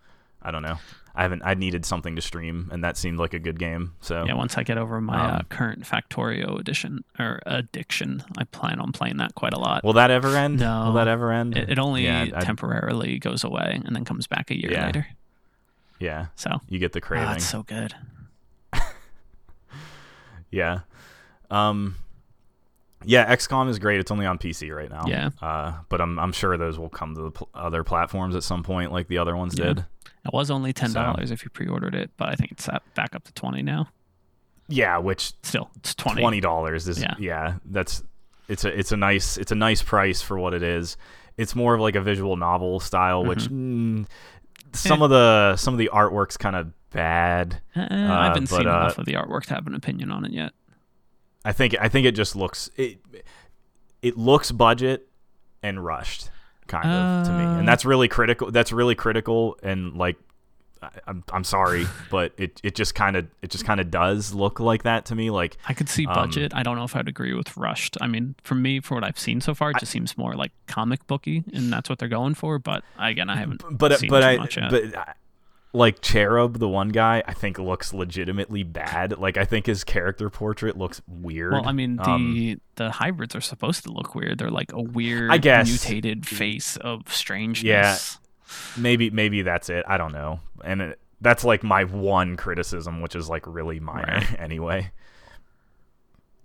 I don't know. I haven't. I needed something to stream, and that seemed like a good game. So yeah, once I get over my um, uh, current Factorio edition or addiction, I plan on playing that quite a lot. Will that ever end? No, will that ever end? It, it only yeah, I, temporarily I, goes away and then comes back a year yeah. later. Yeah. So you get the craving. Oh, it's so good. Yeah. Um, yeah, X COM is great. It's only on P C right now. Yeah. Uh, but I'm I'm sure those will come to the pl- other platforms at some point like the other ones yeah. did. It was only ten dollars so. if you pre-ordered it, but I think it's back up to twenty dollars now. Yeah, which still it's twenty dollars. twenty dollars is yeah. yeah, that's it's a it's a nice it's a nice price for what it is. It's more of like a visual novel style mm-hmm. which mm, some yeah. of the some of the artwork's kind of bad. Uh, I haven't uh, but, seen uh, enough of the artwork to have an opinion on it yet. I think I think it just looks it it looks budget and rushed kind uh, of to me, and that's really critical. That's really critical, and like I, I'm I'm sorry, but it, it just kind of it just kind of does look like that to me. Like I could see budget. Um, I don't know if I'd agree with rushed. I mean, for me, for what I've seen so far, it just I, seems more like comic booky, and that's what they're going for. But again, I haven't but, seen but much I, yet. But I, like Cherub, the one guy, I think looks legitimately bad. Like, I think his character portrait looks weird. Well, I mean, the um, the hybrids are supposed to look weird. They're like a weird, I guess, mutated face of strangeness. Yeah, maybe maybe that's it. I don't know. And it, that's like my one criticism, which is like really minor right. anyway.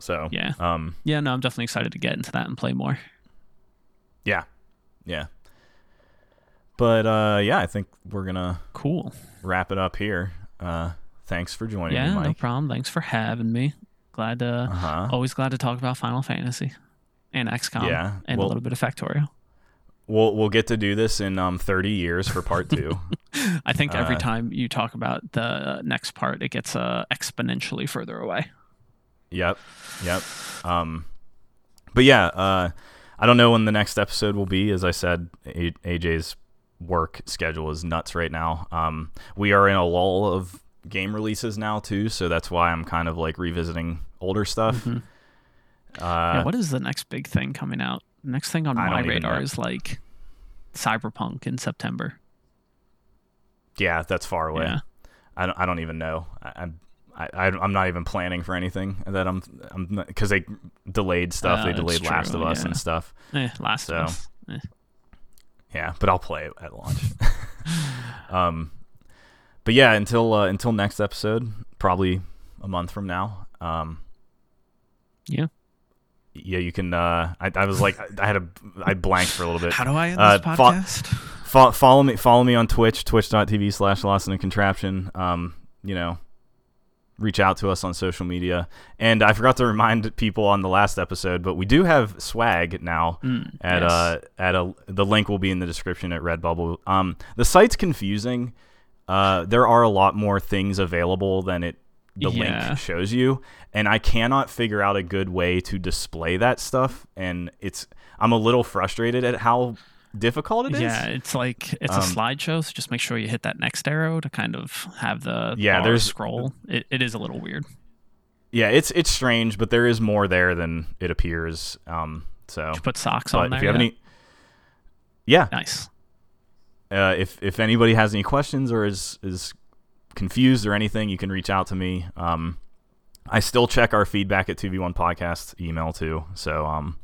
So yeah, um, yeah, no, I'm definitely excited to get into that and play more. Yeah, yeah. But, uh, yeah, I think we're going to cool wrap it up here. Uh, thanks for joining yeah, me, Mike. Yeah, no problem. Thanks for having me. Glad to, uh-huh. always glad to talk about Final Fantasy and X COM yeah, and we'll, a little bit of Factorio. We'll we'll get to do this in um thirty years for part two. I think every uh, time you talk about the next part, it gets uh, exponentially further away. Yep, yep. Um, but, yeah, uh, I don't know when the next episode will be. As I said, a- AJ's work schedule is nuts right now. Um we are in a lull of game releases now too, so that's why I'm kind of like revisiting older stuff. Mm-hmm. uh yeah, what is the next big thing coming out? Next thing on I my radar is like Cyberpunk in September. Yeah, that's far away. Yeah. I, don't, I don't even know. I, I, I I'm not even planning for anything that I'm I'm because they delayed stuff. Uh, they delayed true, Last of Us yeah. and stuff. Eh, last so. of Us. Eh. Yeah, but I'll play it at launch. um, but yeah, until uh, until next episode, probably a month from now. Um, yeah, yeah, you can. Uh, I, I was like, I had a, I blanked for a little bit. How do I end uh, this podcast? Fo- fo- follow me, follow me on Twitch, twitch dot t v slash Lost in a Contraption. Um, you know, reach out to us on social media. And I forgot to remind people on the last episode, but we do have swag now. Mm, at yes. uh at a the link will be in the description at Redbubble. Um the site's confusing. Uh there are a lot more things available than it the yeah. link shows you, and I cannot figure out a good way to display that stuff, and it's I'm a little frustrated at how difficult it is. Yeah, it's like it's um, a slideshow, so just make sure you hit that next arrow to kind of have the yeah there's scroll. It, it is a little weird. Yeah, it's it's strange, but there is more there than it appears. Um so did you put socks on there if you have yet? any yeah nice uh if if anybody has any questions or is is confused or anything, you can reach out to me. um I still check our feedback at two v one podcast email too, so um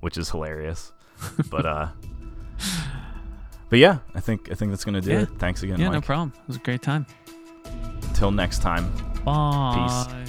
which is hilarious. But uh but yeah, I think I think that's gonna do yeah. it. Thanks again, yeah, Mike. No problem. It was a great time. Till next time. Bye. Peace.